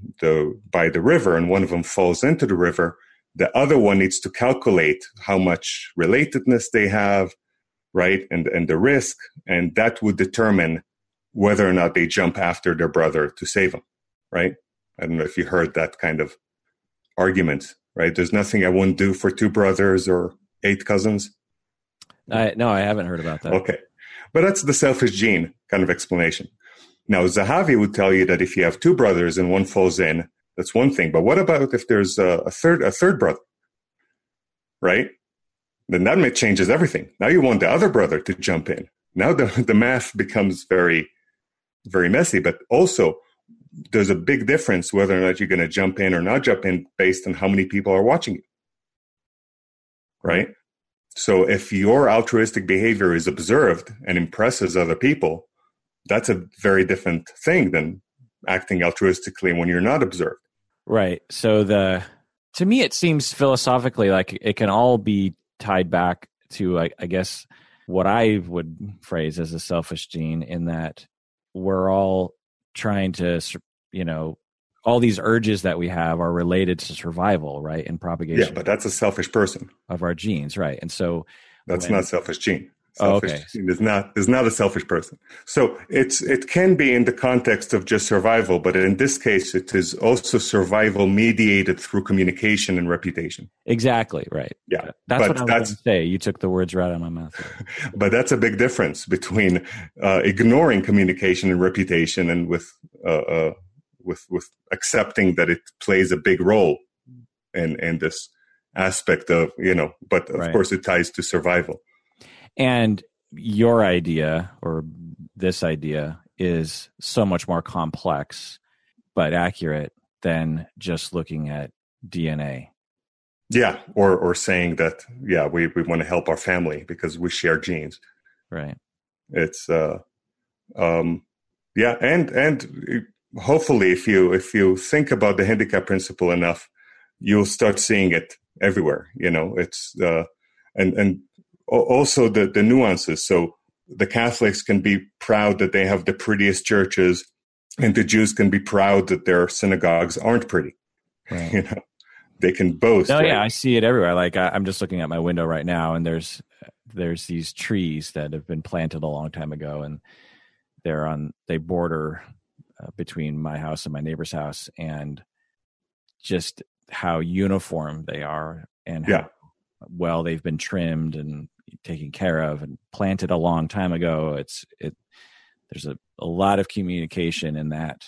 by the river and one of them falls into the river, the other one needs to calculate how much relatedness they have, right, and the risk, and that would determine whether or not they jump after their brother to save him, right? I don't know if you heard that kind of argument, right? There's nothing I wouldn't do for two brothers or eight cousins. No, I haven't heard about that. Okay. But that's the selfish gene kind of explanation. Now, Zahavi would tell you that if you have two brothers and one falls in, that's one thing. But what about if there's a third brother, right? Then that changes everything. Now you want the other brother to jump in. Now the math becomes very, very messy. But also, there's a big difference whether or not you're going to jump in or not jump in based on how many people are watching you, right? So if your altruistic behavior is observed and impresses other people, that's a very different thing than acting altruistically when you're not observed. Right. So to me, it seems philosophically like it can all be tied back to, I guess, what I would phrase as a selfish gene, in that we're all trying to, you know, all these urges that we have are related to survival, right? And propagation. Yeah, but that's a selfish person. Of our genes, right. And so that's not selfish gene. Selfish gene is not a selfish person. So it can be in the context of just survival, but in this case, it is also survival mediated through communication and reputation. Exactly, right. Yeah. That's what I was going to say. You took the words right out of my mouth. But that's a big difference between ignoring communication and reputation and with accepting that it plays a big role in this aspect of, you know, but of course it ties to survival. And your idea, or this idea, is so much more complex but accurate than just looking at DNA. Yeah, or saying that, yeah, we want to help our family because we share genes. Right. It's and hopefully if you think about the handicap principle enough, you'll start seeing it everywhere. You know, it's and also the nuances. So the Catholics can be proud that they have the prettiest churches, and the Jews can be proud that their synagogues aren't pretty. Right. You know, they can boast. Oh, right? Yeah, I see it everywhere. Like I'm just looking at my window right now, and there's these trees that have been planted a long time ago, and they border between my house and my neighbor's house, and just how uniform they are, and how well they've been trimmed and taken care of and planted a long time ago. There's a lot of communication in that,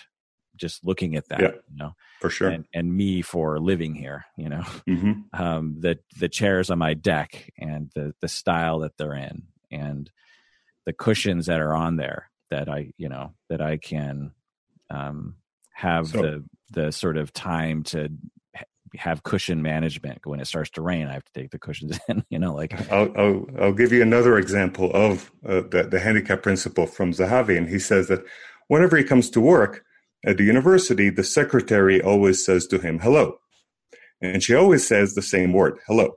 just looking at that, you know, for sure. And me for living here, you know, the chairs on my deck and the style that they're in and the cushions that are on there that I can have the sort of time to have cushion management. When it starts to rain, I have to take the cushions in, you know, like I'll give you another example of the handicap principle from Zahavi. And he says that whenever he comes to work at the university, the secretary always says to him, hello. And she always says the same word, hello.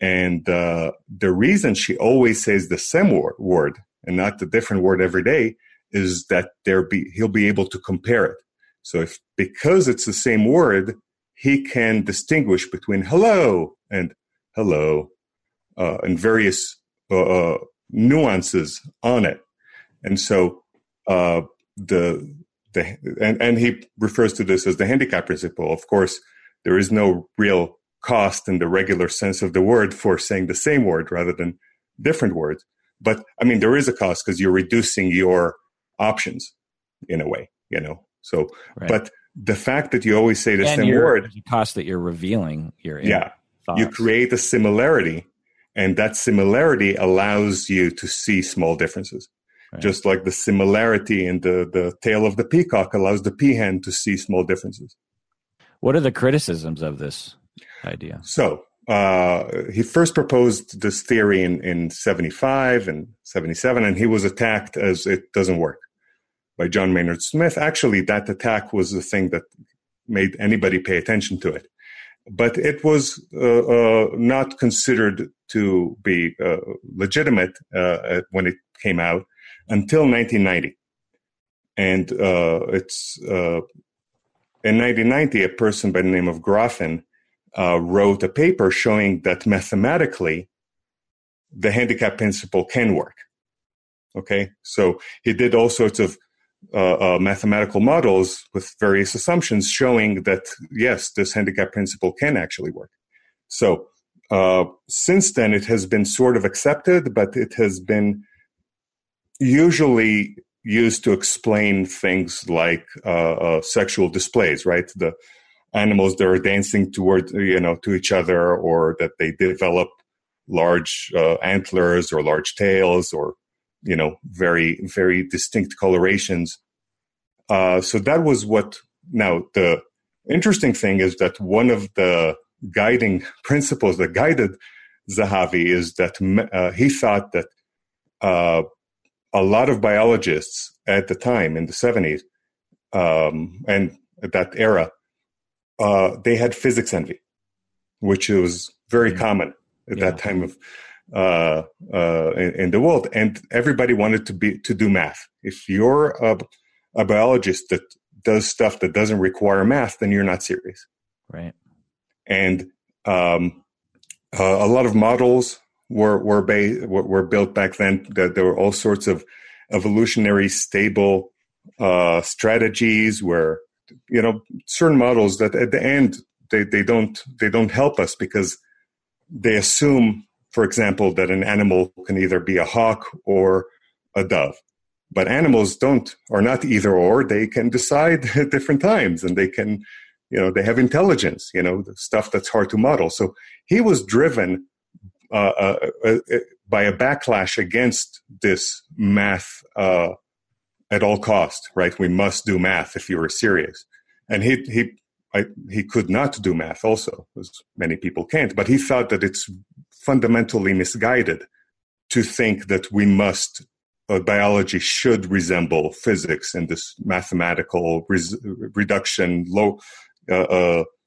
And the reason she always says the same word and not the different word every day is that he'll be able to compare it. So because it's the same word, he can distinguish between hello and hello and various nuances on it. And so and he refers to this as the handicap principle. Of course, there is no real cost in the regular sense of the word for saying the same word rather than different words. But I mean, there is a cost because you're reducing your options in a way, you know. So, but the fact that you always say the same word, the cost that you're revealing your thoughts. You create a similarity, and that similarity allows you to see small differences. Right. Just like the similarity in the tail of the peacock allows the peahen to see small differences. What are the criticisms of this idea? So he first proposed this theory in 75 and 77, and he was attacked as it doesn't work by John Maynard Smith. Actually, that attack was the thing that made anybody pay attention to it. But it was not considered to be legitimate when it came out until 1990. And in 1990, a person by the name of Grafen wrote a paper showing that mathematically, the handicap principle can work. Okay, so he did all sorts of mathematical models with various assumptions showing that, yes, this handicap principle can actually work. So since then, it has been sort of accepted, but it has been usually used to explain things like sexual displays, right? The animals that are dancing to each other, or that they develop large antlers or large tails, or very, very distinct colorations. So that was what. Now, the interesting thing is that one of the guiding principles that guided Zahavi is that he thought that a lot of biologists at the time in the 70s and at that era, they had physics envy, which was very common at that time of in the world, and everybody wanted to do math. If you're a biologist that does stuff that doesn't require math, then you're not serious, right? And a lot of models were built back then. That there were all sorts of evolutionary stable strategies where certain models that at the end they don't help us because they assume, for example, that an animal can either be a hawk or a dove. But animals are not either or. They can decide at different times, and they can, they have intelligence, the stuff that's hard to model. So he was driven by a backlash against this math at all cost, right? We must do math if you were serious. And he could not do math also, as many people can't, but he thought that it's fundamentally misguided to think that biology should resemble physics in this mathematical reduction, low,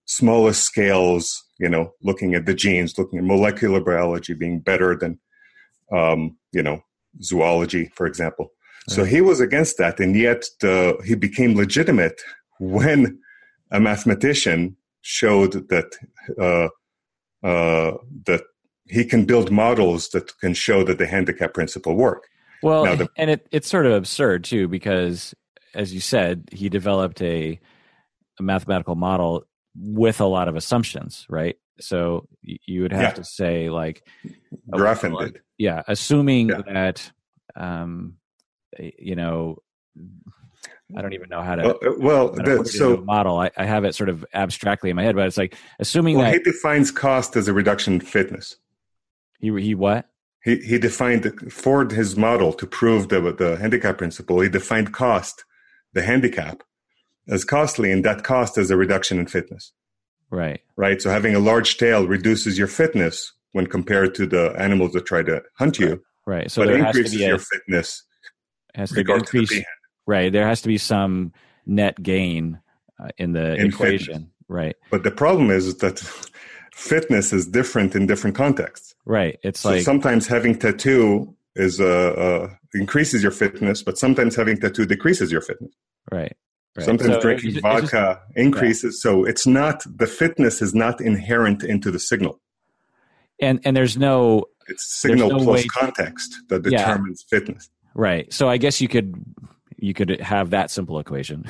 smallest scales, looking at the genes, looking at molecular biology being better than, zoology, for example. Right. So he was against that, and yet he became legitimate when a mathematician showed that that he can build models that can show that the handicap principle work. Well, and it's sort of absurd too, because as you said, he developed a mathematical model with a lot of assumptions, right? So you would have to say Grafen did. Yeah. Assuming that, I don't even know how to do a model. I have it sort of abstractly in my head, but it's like assuming that he defines cost as a reduction in fitness. He what? He defined for his model to prove the handicap principle. He defined cost, the handicap, as costly, and that cost as a reduction in fitness. Right. Right. So having a large tail reduces your fitness when compared to the animals that try to hunt you. Right. So it increases your fitness. Has to be increased. Right. There has to be some net gain in the equation. Fitness. Right. But the problem is that fitness is different in different contexts. Right. It's so sometimes having tattoo is increases your fitness, but sometimes having tattoo decreases your fitness. Right. Sometimes drinking vodka increases. Yeah. So it's not, the fitness is not inherent into the signal. And there's no... It's signal plus context that determines fitness. Right. So I guess you could have that simple equation,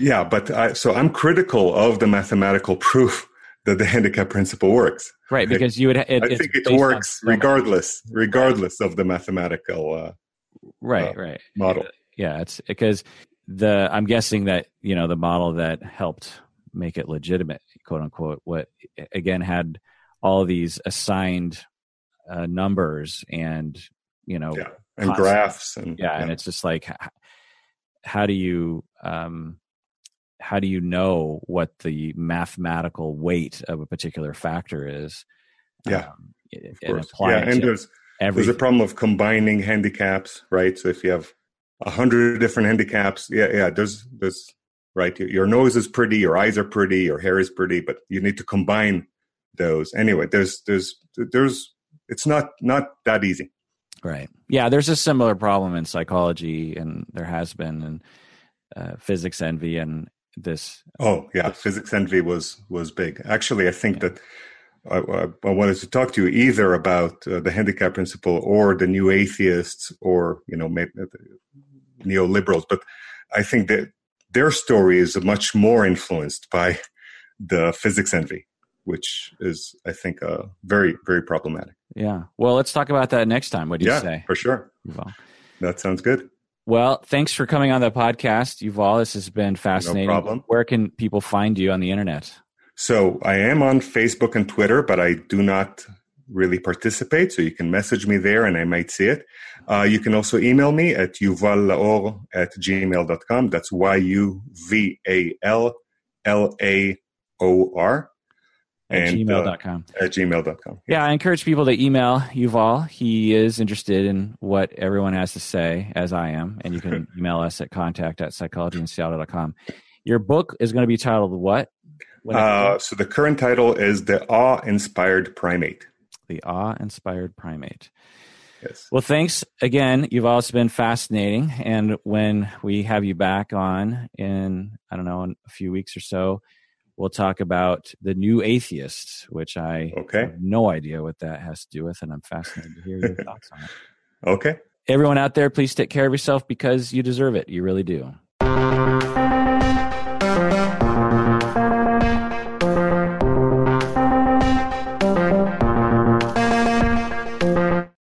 Yeah, but so I'm critical of the mathematical proof that the handicap principle works. Right, because you would... I think it works regardless of the mathematical model. Yeah, it's because I'm guessing that, the model that helped make it legitimate, quote unquote, had all these assigned numbers and and constantly. Graphs. And yeah. And it's just like, how do you know what the mathematical weight of a particular factor is? Yeah. And apply yeah. it and there's a problem of combining handicaps, right? So if you have 100 different handicaps, there's right. Your nose is pretty, your eyes are pretty, your hair is pretty, but you need to combine those. Anyway, there's it's not that easy. Right. Yeah. There's a similar problem in psychology, and there has been in physics envy and this. Oh yeah. Physics envy was big. Actually, I think that I wanted to talk to you either about the handicap principle or the new atheists or, neoliberals. But I think that their story is much more influenced by the physics envy, which is, I think, very, very problematic. Yeah. Well, let's talk about that next time. What do you say? Yeah, for sure. Yuval. That sounds good. Well, thanks for coming on the podcast, Yuval. This has been fascinating. No problem. Where can people find you on the internet? So I am on Facebook and Twitter, but I do not really participate. So you can message me there and I might see it. You can also email me at yuvallaor@gmail.com. That's YUVALLAOR. At gmail.com. At gmail.com. Yeah, I encourage people to email Yuval. He is interested in what everyone has to say, as I am. And you can email us at contact@psychologyinseattle.com. Your book is going to be titled what? So the current title is The Awe-Inspired Primate. The Awe-Inspired Primate. Yes. Well, thanks again. You've also been fascinating. And when we have you back on in, in a few weeks or so, we'll talk about the new atheists, which I have no idea what that has to do with, and I'm fascinated to hear your thoughts on it. Okay. Everyone out there, please take care of yourself because you deserve it. You really do.